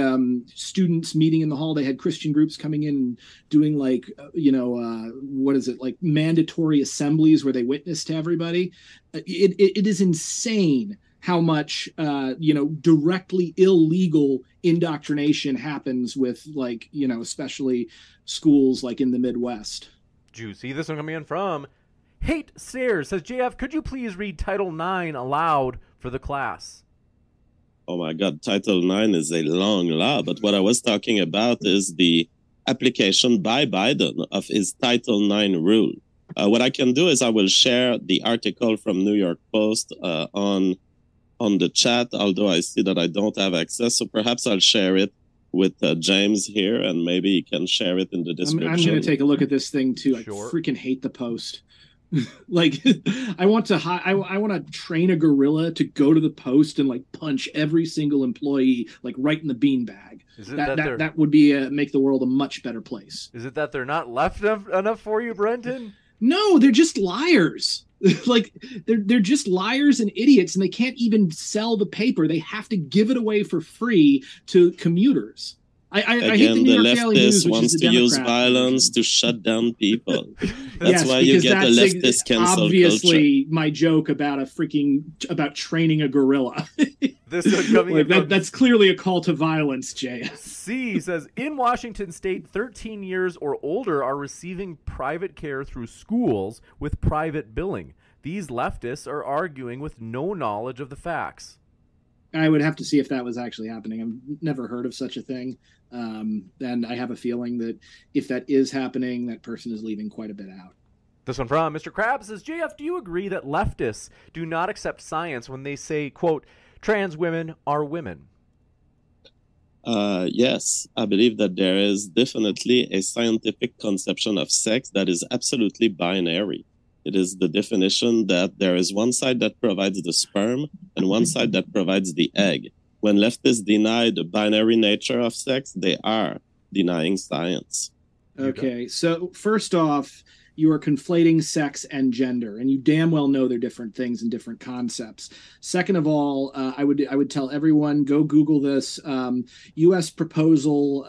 students meeting in the hall. They had Christian groups coming in and doing like, like mandatory assemblies where they witnessed to everybody. It is insane how much, directly illegal indoctrination happens with like, especially schools like in the Midwest. Juicy. This one coming in from Hate Sayers says, JF, could you please read Title IX aloud for the class? Oh, my God. Title IX is a long law. But what I was talking about is the application by Biden of his Title IX rule. What I can do is I will share the article from New York Post on the chat, although I see that I don't have access. So perhaps I'll share it with James here, and maybe he can share it in the description. I'm going to take a look at this thing, too. Sure. I freaking hate the Post. Like, I want to train a gorilla to go to the Post and, like, punch every single employee, like, right in the beanbag. That would be make the world a much better place. Is it that they're not left enough for you, Brenton? No, they're just liars. Like they're just liars and idiots, and they can't even sell the paper. They have to give it away for free to commuters. I hate the New York Daily News, which is a Democrat. The leftist wants to use violence to shut down people. That's why you get the leftist cancel culture. Obviously, my joke about about training a gorilla. That's clearly a call to violence, Jay. C says, in Washington State, 13 years or older are receiving private care through schools with private billing. These leftists are arguing with no knowledge of the facts. I would have to see if that was actually happening. I've never heard of such a thing. And I have a feeling that if that is happening, that person is leaving quite a bit out. This one from Mr. Krabs says, JF, do you agree that leftists do not accept science when they say, quote, trans women are women? Yes, I believe that there is definitely a scientific conception of sex that is absolutely binary. It is the definition that there is one side that provides the sperm and one side that provides the egg. When leftists deny the binary nature of sex, they are denying science. Okay, so first off, you are conflating sex and gender, and you damn well know they're different things and different concepts. Second of all, I would tell everyone, go Google this. U.S. proposal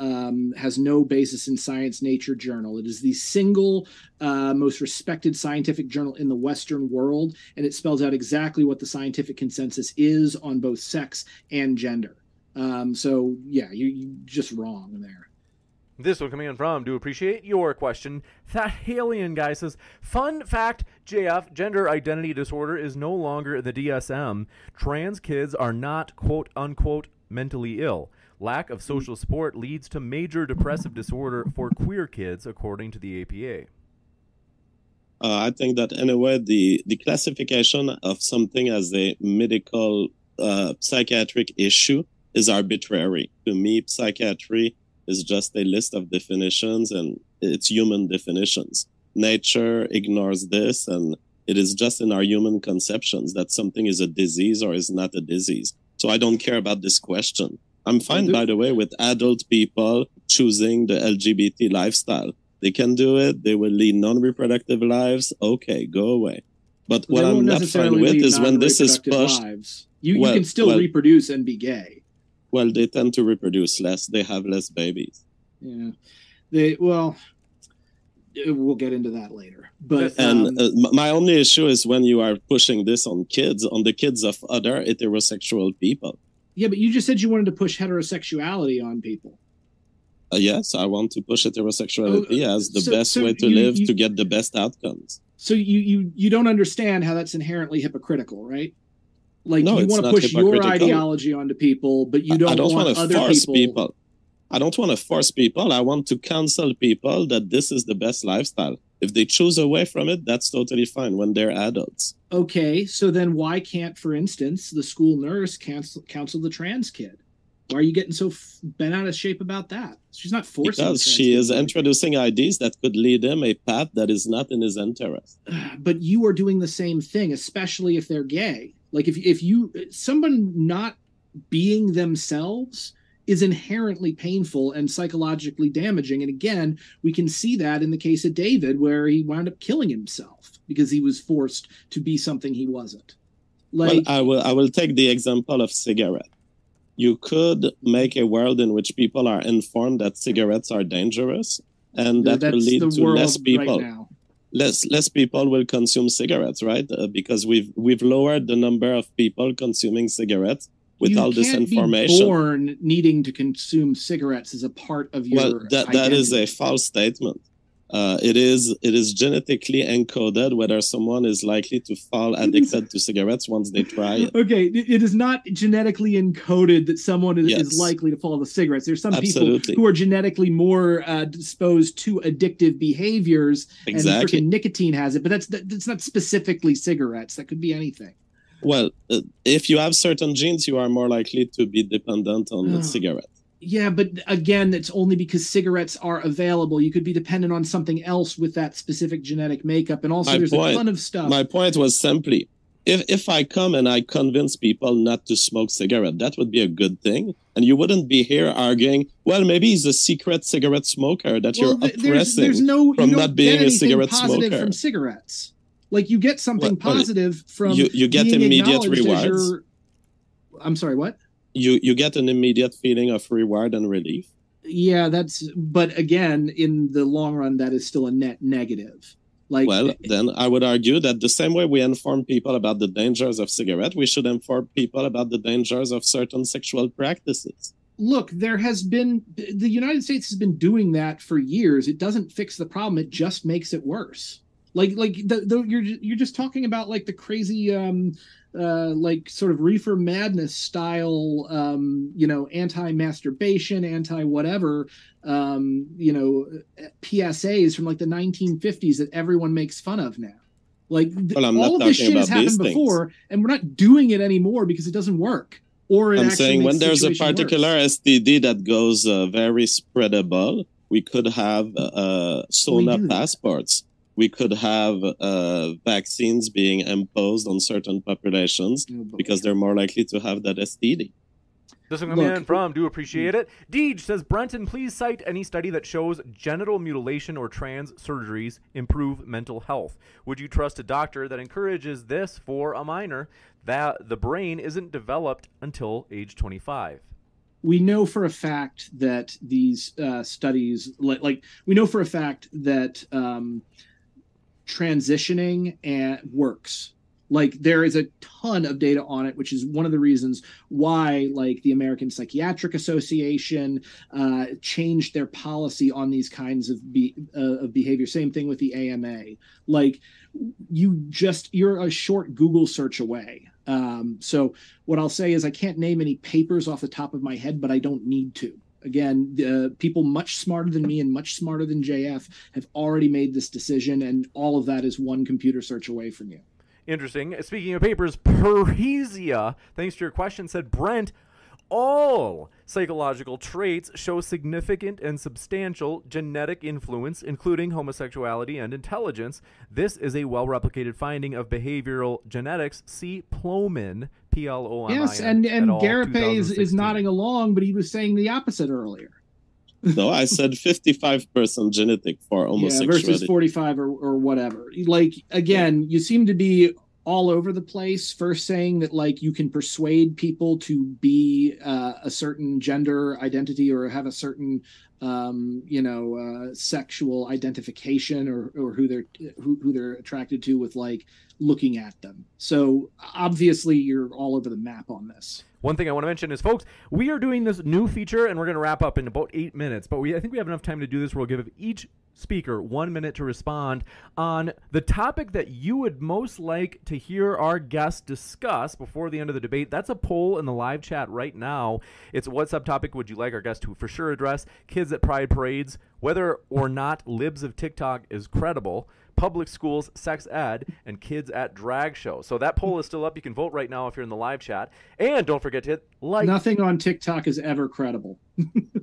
has no basis in Science Nature Journal. It is the single most respected scientific journal in the Western world, and it spells out exactly what the scientific consensus is on both sex and gender. So, yeah, you're just wrong there. This one coming in from, do appreciate your question. That alien guy says, fun fact, JF, gender identity disorder is no longer the DSM. Trans kids are not, quote, unquote, mentally ill. Lack of social support leads to major depressive disorder for queer kids, according to the APA. I think that, anyway, the classification of something as a medical psychiatric issue is arbitrary. To me, psychiatry is just a list of definitions, and it's human definitions. Nature ignores this, and it is just in our human conceptions that something is a disease or is not a disease. So I don't care about this question. I'm fine, by the way, with adult people choosing the LGBT lifestyle. They can do it. They will lead non-reproductive lives. Okay, go away. But what I'm not fine with is when this is pushed. You can still reproduce and be gay. Well, they tend to reproduce less. They have less babies. Yeah. We'll get into that later. But my only issue is when you are pushing this on kids, on the kids of other heterosexual people. Yeah, but you just said you wanted to push heterosexuality on people. Yes, I want to push heterosexuality as the best way to live to get the best outcomes. So you don't understand how that's inherently hypocritical, right? Like, no, you want to push your ideology onto people, but you don't want to force people. I don't want to force people. I want to counsel people that this is the best lifestyle. If they choose away from it, that's totally fine when they're adults. Okay, so then why can't, for instance, the school nurse counsel the trans kid? Why are you getting so bent out of shape about that? She's not forcing. Because she is introducing ideas that could lead him a path that is not in his interest. But you are doing the same thing, especially if they're gay. Like, if someone not being themselves is inherently painful and psychologically damaging. And again, we can see that in the case of David, where he wound up killing himself because he was forced to be something he wasn't. Like, well, I will take the example of cigarette. You could make a world in which people are informed that cigarettes are dangerous, and that will lead to less people. Right now. Less people will consume cigarettes, right? Because we've lowered the number of people consuming cigarettes with all this information. You can't be born needing to consume cigarettes as a part of your identity. Well, that is a false statement. It is genetically encoded whether someone is likely to fall addicted to cigarettes once they try it. Okay, it is not genetically encoded that someone is likely to fall to cigarettes. There's some people who are genetically more disposed to addictive behaviors, exactly. And freaking nicotine has it, but that's not specifically cigarettes. That could be anything. Well, if you have certain genes, you are more likely to be dependent on cigarettes. Yeah, but again, it's only because cigarettes are available. You could be dependent on something else with that specific genetic makeup. And also, there's a ton of stuff. My point was simply, if I come and I convince people not to smoke cigarette, that would be a good thing. And you wouldn't be here arguing, well, maybe he's a secret cigarette smoker that you're oppressing from not being a cigarette smoker. From cigarettes. Like, you get something positive from you get being immediate rewards. I'm sorry, what? You get an immediate feeling of reward and relief. Yeah, but again, in the long run, that is still a net negative. Like, well, then I would argue that the same way we inform people about the dangers of cigarette, we should inform people about the dangers of certain sexual practices. Look, the United States has been doing that for years. It doesn't fix the problem. It just makes it worse. Like you're just talking about like the crazy, like sort of reefer madness style, anti-masturbation, anti-whatever, PSAs from like the 1950s that everyone makes fun of now. Like all of this shit has happened before, and we're not doing it anymore because it doesn't work. Or I'm saying when there's a particular STD that goes very spreadable, we could have SONA passports. We could have vaccines being imposed on certain populations because they're more likely to have that STD. This one coming in from, do appreciate it. Deej says, Brenton, please cite any study that shows genital mutilation or trans surgeries improve mental health. Would you trust a doctor that encourages this for a minor that the brain isn't developed until age 25? We know for a fact that these studies, like we know for a fact that transitioning works. Like, there is a ton of data on it, which is one of the reasons why, like, the American Psychiatric Association changed their policy on these kinds of behavior. Same thing with the AMA. Like, you're a short Google search away. So what I'll say is I can't name any papers off the top of my head, but I don't need to. Again, the people much smarter than me and much smarter than JF have already made this decision, and all of that is one computer search away from you. Interesting. Speaking of papers, Parisia, thanks to your question, said, Brent, all psychological traits show significant and substantial genetic influence, including homosexuality and intelligence. This is a well-replicated finding of behavioral genetics. See Plomin, P-L-O-M-I-N. Yes, and Gariépy is nodding along, but he was saying the opposite earlier. No, I said 55% genetic for homosexuality. Yeah, versus 45 or whatever. Like, again, you seem to be all over the place. First saying that, like, you can persuade people to be a certain gender identity or have a certain, sexual identification or who they're attracted to with, like, looking at them. So obviously you're all over the map on this. One thing I want to mention is, folks, we are doing this new feature, and we're going to wrap up in about 8 minutes. But I think we have enough time to do this where we'll give each speaker 1 minute to respond on the topic that you would most like to hear our guests discuss before the end of the debate. That's a poll in the live chat right now. It's what subtopic would you like our guests to for sure address? Kids at pride parades, whether or not Libs of TikTok is credible, public schools, sex ed, and kids at drag show. So that poll is still up. You can vote right now if you're in the live chat. And don't forget to hit like. Nothing on TikTok is ever credible.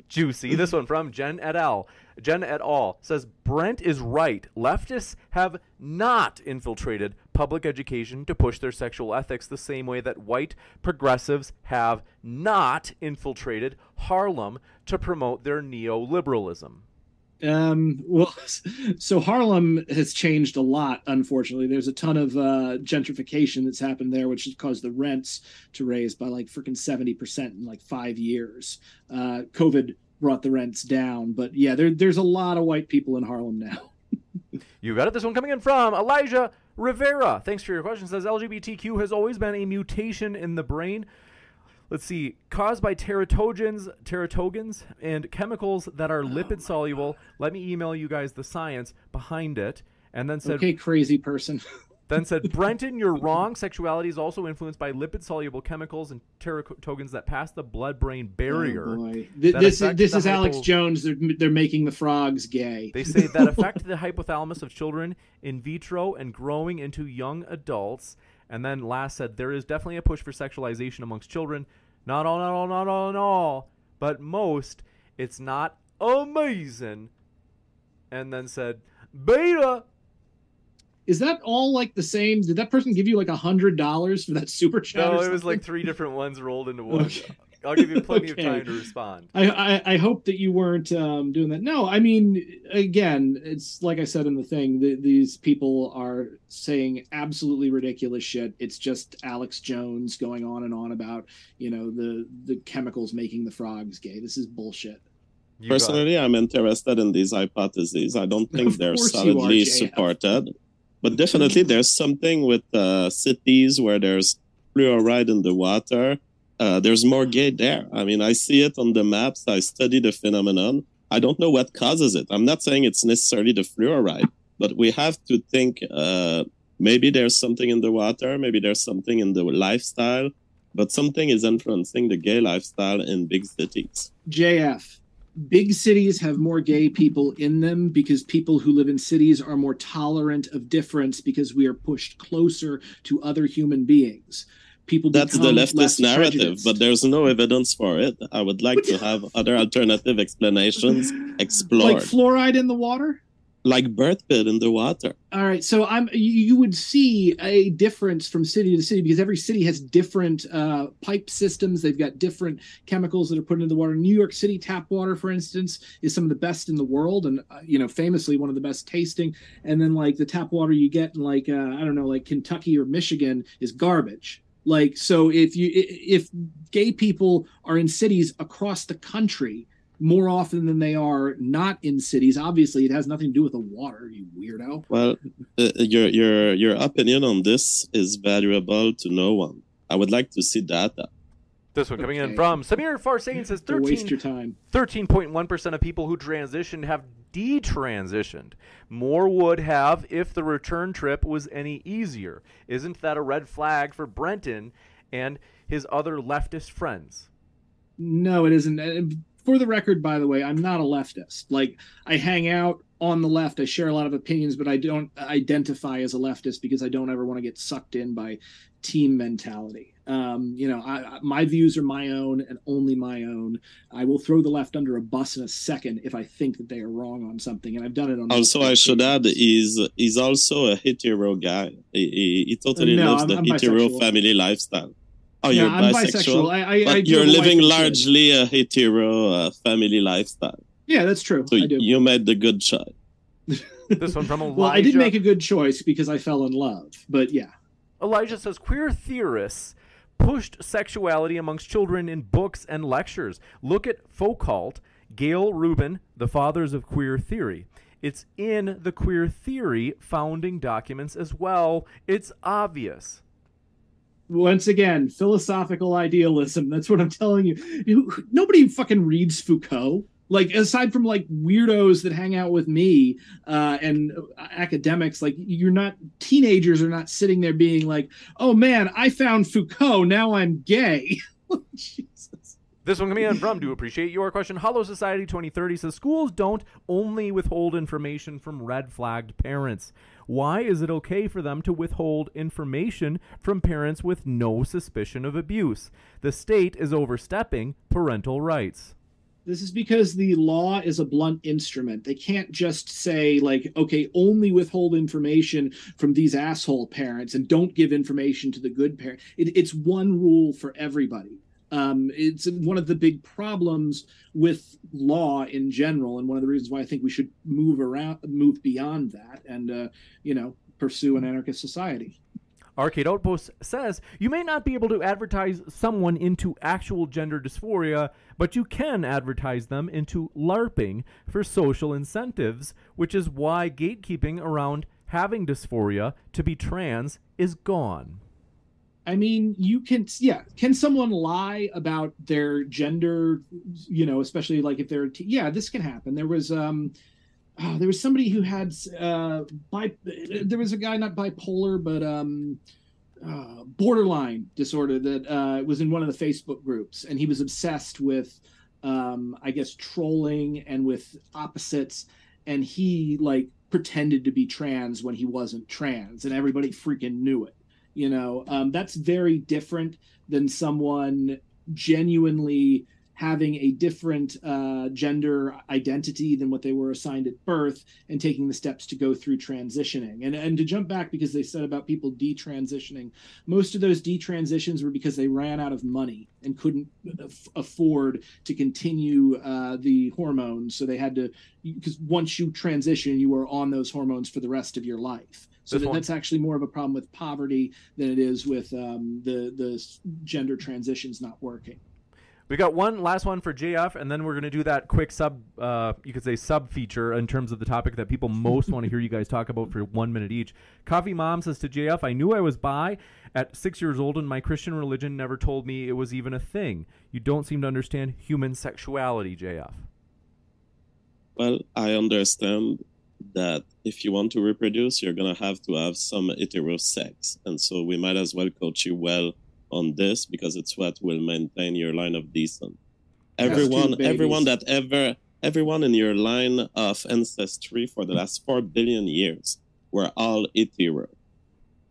Juicy. This one from Jen et al. Jen et al. says, Brent is right. Leftists have not infiltrated public education to push their sexual ethics the same way that white progressives have not infiltrated Harlem to promote their neoliberalism. Well, so Harlem has changed a lot, unfortunately. There's a ton of gentrification that's happened there, which has caused the rents to raise by like freaking 70% in like 5 years. COVID brought the rents down, but yeah, there's a lot of white people in Harlem now. You got it. This one coming in from Elijah Rivera. Thanks for your question. Says LGBTQ has always been a mutation in the brain. Let's see, caused by teratogens and chemicals that are lipid soluble. Let me email you guys the science behind it. And then said, okay, crazy person. Then said, Brenton, you're wrong. Sexuality is also influenced by lipid soluble chemicals and teratogens that pass the blood-brain barrier. Oh boy. This is Alex Jones. They're making the frogs gay. They say that affect the hypothalamus of children in vitro and growing into young adults. And then last said, there is definitely a push for sexualization amongst children. Not all, but most. It's not amazing. And then said, beta. Is that all like the same? Did that person give you like $100 for that super chat? No, it was like three different ones rolled into one. Okay. I'll give you plenty of time to respond. I hope that you weren't doing that. No, I mean, again, it's like I said in the thing, these people are saying absolutely ridiculous shit. It's just Alex Jones going on and on about, the chemicals making the frogs gay. This is bullshit. Personally, I'm interested in these hypotheses. I don't think they're solidly supported. But definitely there's something with cities where there's fluoride in the water. There's more gay there. I mean, I see it on the maps. I study the phenomenon. I don't know what causes it. I'm not saying it's necessarily the fluoride, but we have to think maybe there's something in the water, maybe there's something in the lifestyle, but something is influencing the gay lifestyle in big cities. JF, big cities have more gay people in them because people who live in cities are more tolerant of difference because we are pushed closer to other human beings. That's the leftist narrative, but there's no evidence for it. I would like to have other alternative explanations explored. Like fluoride in the water? like bird pit in the water. All right, so you would see a difference from city to city because every city has different pipe systems. They've got different chemicals that are put into the water. New York City tap water, for instance, is some of the best in the world, and famously one of the best tasting. And then like the tap water you get in like like Kentucky or Michigan is garbage. Like, so if gay people are in cities across the country more often than they are not in cities, obviously it has nothing to do with the water, you weirdo. Well, your opinion on this is valuable to no one. I would like to see data. This one coming in from Samir Farsain says 13.1% of people who transitioned have detransitioned. More would have if the return trip was any easier. Isn't that a red flag for Brenton and his other leftist friends? No, it isn't. For the record, by the way, I'm not a leftist. Like, I hang out on the left. I share a lot of opinions, but I don't identify as a leftist because I don't ever want to get sucked in by team mentality. My views are my own and only my own. I will throw the left under a bus in a second if I think that they are wrong on something, and I've done it on. Also, I should add, he's also a hetero guy. He totally loves the hetero family lifestyle. Oh, yeah, you're bisexual. You're living largely a hetero family lifestyle. Yeah, that's true. So I do. You made the good choice. This one from Elijah. Well, I did make a good choice because I fell in love, but yeah. Elijah says queer theorists pushed sexuality amongst children in books and lectures. Look at Foucault, Gail Rubin, the fathers of queer theory. It's in the queer theory founding documents as well. It's obvious. Once again, philosophical idealism. That's what I'm telling you. Nobody fucking reads Foucault. Like, aside from like weirdos that hang out with me and academics, like teenagers are not sitting there being like, oh man, I found Foucault, now I'm gay. Jesus. This one coming in from Do Appreciate Your Question. Hollow Society 2030 says schools don't only withhold information from red flagged parents. Why is it okay for them to withhold information from parents with no suspicion of abuse? The state is overstepping parental rights. This is because the law is a blunt instrument. They can't just say, like, okay, only withhold information from these asshole parents and don't give information to the good parent. It's one rule for everybody. It's one of the big problems with law in general, and one of the reasons why I think we should move beyond that and, pursue an anarchist society. Arcade Outpost says, you may not be able to advertise someone into actual gender dysphoria, but you can advertise them into LARPing for social incentives, which is why gatekeeping around having dysphoria to be trans is gone. I mean, you can, yeah. Can someone lie about their gender, especially like if they're, this can happen. There was, there was somebody who had there was a guy, not bipolar, but borderline disorder that was in one of the Facebook groups, and he was obsessed with, trolling and with opposites, and he like pretended to be trans when he wasn't trans, and everybody freaking knew it. That's very different than someone genuinely having a different gender identity than what they were assigned at birth and taking the steps to go through transitioning. And to jump back, because they said about people detransitioning, most of those detransitions were because they ran out of money and couldn't afford to continue the hormones. So they had to, because once you transition, you are on those hormones for the rest of your life. So that's actually more of a problem with poverty than it is with the gender transitions not working. We got one last one for JF, and then we're going to do that quick sub feature in terms of the topic that people most want to hear you guys talk about for 1 minute each. Coffee Mom says to JF, I knew I was bi at 6 years old, and my Christian religion never told me it was even a thing. You don't seem to understand human sexuality, JF. Well, I understand that if you want to reproduce, you're going to have some hetero sex. And so we might as well coach you well on this, because it's what will maintain your line of descent. Everyone in your line of ancestry for the last 4 billion years were all hetero.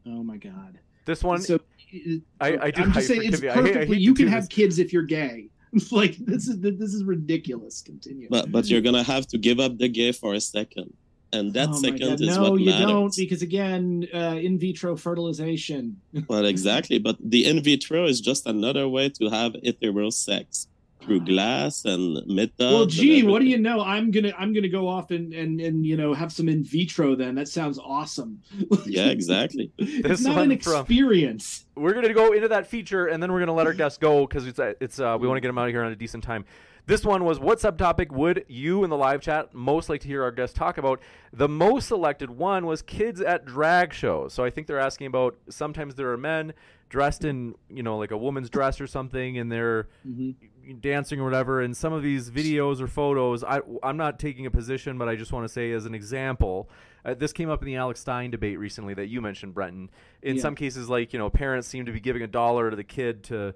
Oh my God! This one, so, you can have kids if you're gay. Like, this is ridiculous. Continue. But you're gonna have to give up the gay for a second. And that oh my God, no, you don't, because again, in vitro fertilization. Well, exactly. But the in vitro is just another way to have hetero sex through glass and metal. Well, gee, what do you know? I'm gonna go off and you know, have some in vitro then. That sounds awesome. Yeah, exactly. It's not an experience. We're gonna go into that feature, and then we're gonna let our guests go because it's we want to get them out of here on a decent time. This one was, what subtopic would you in the live chat most like to hear our guests talk about? The most selected one was kids at drag shows. So I think they're asking about, sometimes there are men dressed in, you know, like a woman's dress or something, and they're dancing or whatever. And some of these videos or photos, I'm not taking a position, but I just want to say as an example, this came up in the Alex Stein debate recently that you mentioned, Brenton. In some cases, like, you know, parents seem to be giving $1 to the kid to...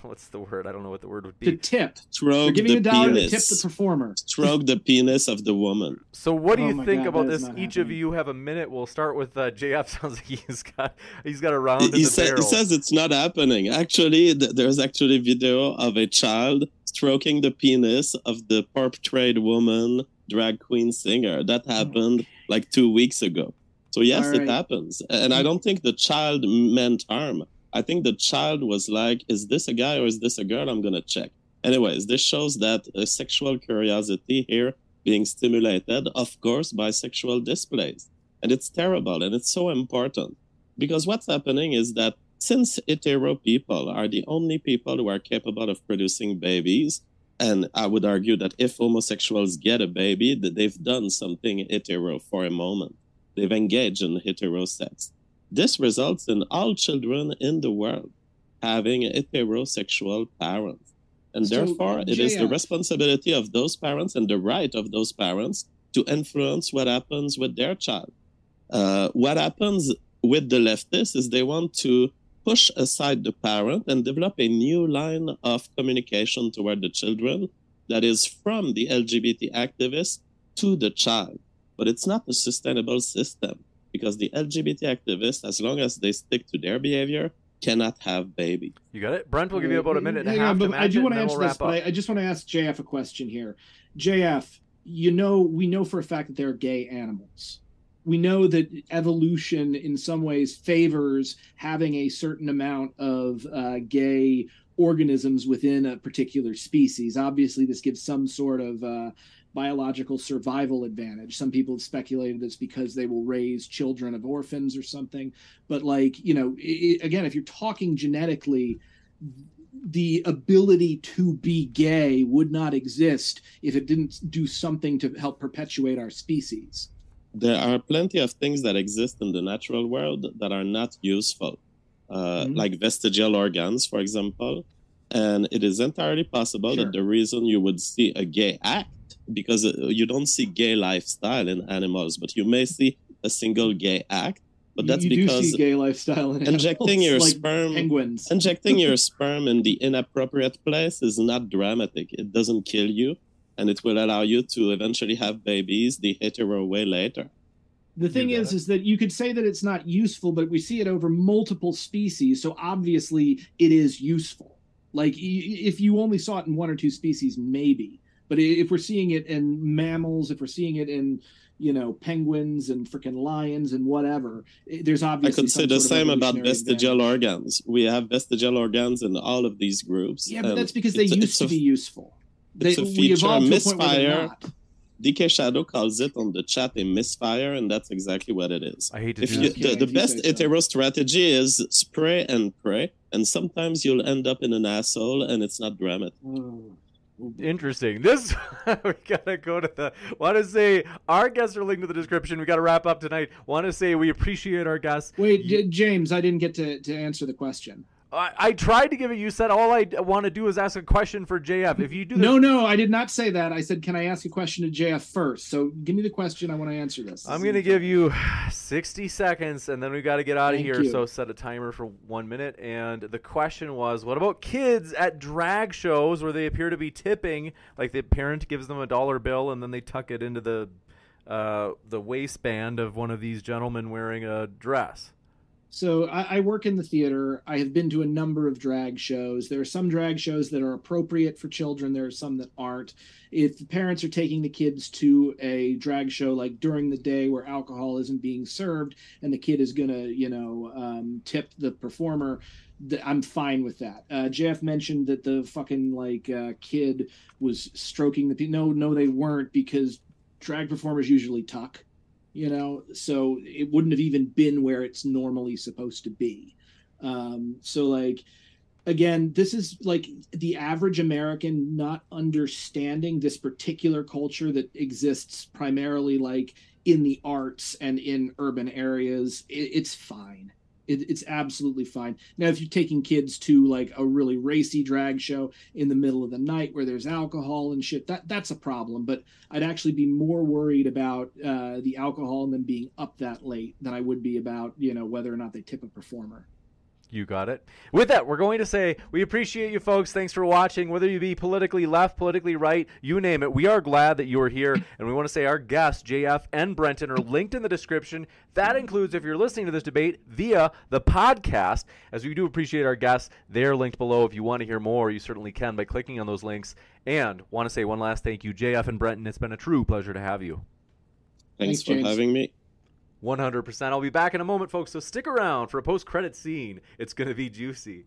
what's the word? I don't know what the word would be. To tip. Stroke the penis. To tip the performer. Stroke the penis of the woman. So what do you think about this? Each of you have a minute. We'll start with JF. Sounds like he's got a round in the barrel. He says it's not happening. Actually, there's actually video of a child stroking the penis of the portrayed woman drag queen singer. That happened like 2 weeks ago. So yes, it happens. And I don't think the child meant harm. I think the child was like, is this a guy or is this a girl? I'm going to check. Anyways, this shows that sexual curiosity here being stimulated, of course, by sexual displays. And it's terrible. And it's so important because what's happening is that since hetero people are the only people who are capable of producing babies, and I would argue that if homosexuals get a baby, that they've done something hetero for a moment. They've engaged in hetero sex. This results in all children in the world having heterosexual parents. And therefore, it is the responsibility of those parents and the right of those parents to influence what happens with their child. What happens with the leftists is they want to push aside the parent and develop a new line of communication toward the children that is from the LGBT activists to the child. But it's not a sustainable system. Because the LGBT activists, as long as they stick to their behavior, cannot have babies. You got it? Brent will give you about a minute and a half. I do want to answer this, but I just want to ask JF a question here. JF, you know, we know for a fact that there are gay animals. We know that evolution in some ways favors having a certain amount of gay organisms within a particular species. Obviously, this gives some sort of... biological survival advantage. Some people have speculated this because they will raise children of orphans or something. But like, you know, again, if you're talking genetically, the ability to be gay would not exist if it didn't do something to help perpetuate our species. There are plenty of things that exist in the natural world that are not useful, like vestigial organs, for example. And it is entirely possible that the reason you would see a gay act, because you don't see gay lifestyle in animals, but you may see a single gay act. But that's because you do see gay lifestyle in injecting animals, your like sperm, penguins. Injecting your sperm in the inappropriate place is not dramatic. It doesn't kill you, and it will allow you to eventually have babies the hetero way later. The thing is that you could say that it's not useful, but we see it over multiple species, so obviously it is useful. Like if you only saw it in one or two species, maybe. But if we're seeing it in mammals, if we're seeing it in, you know, penguins and freaking lions and whatever, there's obviously. I could say the same about vestigial organs. We have vestigial organs in all of these groups. Yeah, but that's because they used to be useful. It's a feature, a misfire. DK Shadow calls it on the chat a misfire, and that's exactly what it is. I hate to do that. The best hetero strategy is spray and pray, and sometimes you'll end up in an asshole, and it's not dramatic. Oh. Interesting. This we gotta go to the. Want to say our guests are linked to the description. We gotta wrap up tonight. Want to say we appreciate our guests. Wait, James, I didn't get to answer the question. I tried to give it. You said all I want to do is ask a question for JF. If you do this... No, I did not say that. I said, can I ask a question to JF first? So give me the question. I want to answer this. I'm going to give you 60 seconds, and then we got to get out of here. So set a timer for 1 minute. And the question was, what about kids at drag shows where they appear to be tipping, like the parent gives them $1 bill, and then they tuck it into the waistband of one of these gentlemen wearing a dress? So I work in the theater. I have been to a number of drag shows. There are some drag shows that are appropriate for children. There are some that aren't. If the parents are taking the kids to a drag show, like during the day where alcohol isn't being served and the kid is going to, tip the performer, I'm fine with that. JF mentioned that the fucking kid was stroking the people. No, they weren't, because drag performers usually tuck. So it wouldn't have even been where it's normally supposed to be. Again, this is the average American not understanding this particular culture that exists primarily in the arts and in urban areas. It's fine. It's absolutely fine. Now, if you're taking kids to a really racy drag show in the middle of the night where there's alcohol and shit, that's a problem. But I'd actually be more worried about the alcohol and them being up that late than I would be about, whether or not they tip a performer. You got it. With that, we're going to say we appreciate you folks. Thanks for watching. Whether you be politically left, politically right, you name it, we are glad that you are here. And we want to say our guests, JF and Brenton, are linked in the description. That includes, if you're listening to this debate via the podcast, as we do appreciate our guests, they're linked below. If you want to hear more, you certainly can by clicking on those links. And want to say one last thank you, JF and Brenton. It's been a true pleasure to have you. Thanks for having me. 100%. I'll be back in a moment, folks, so stick around for a post-credit scene. It's going to be juicy.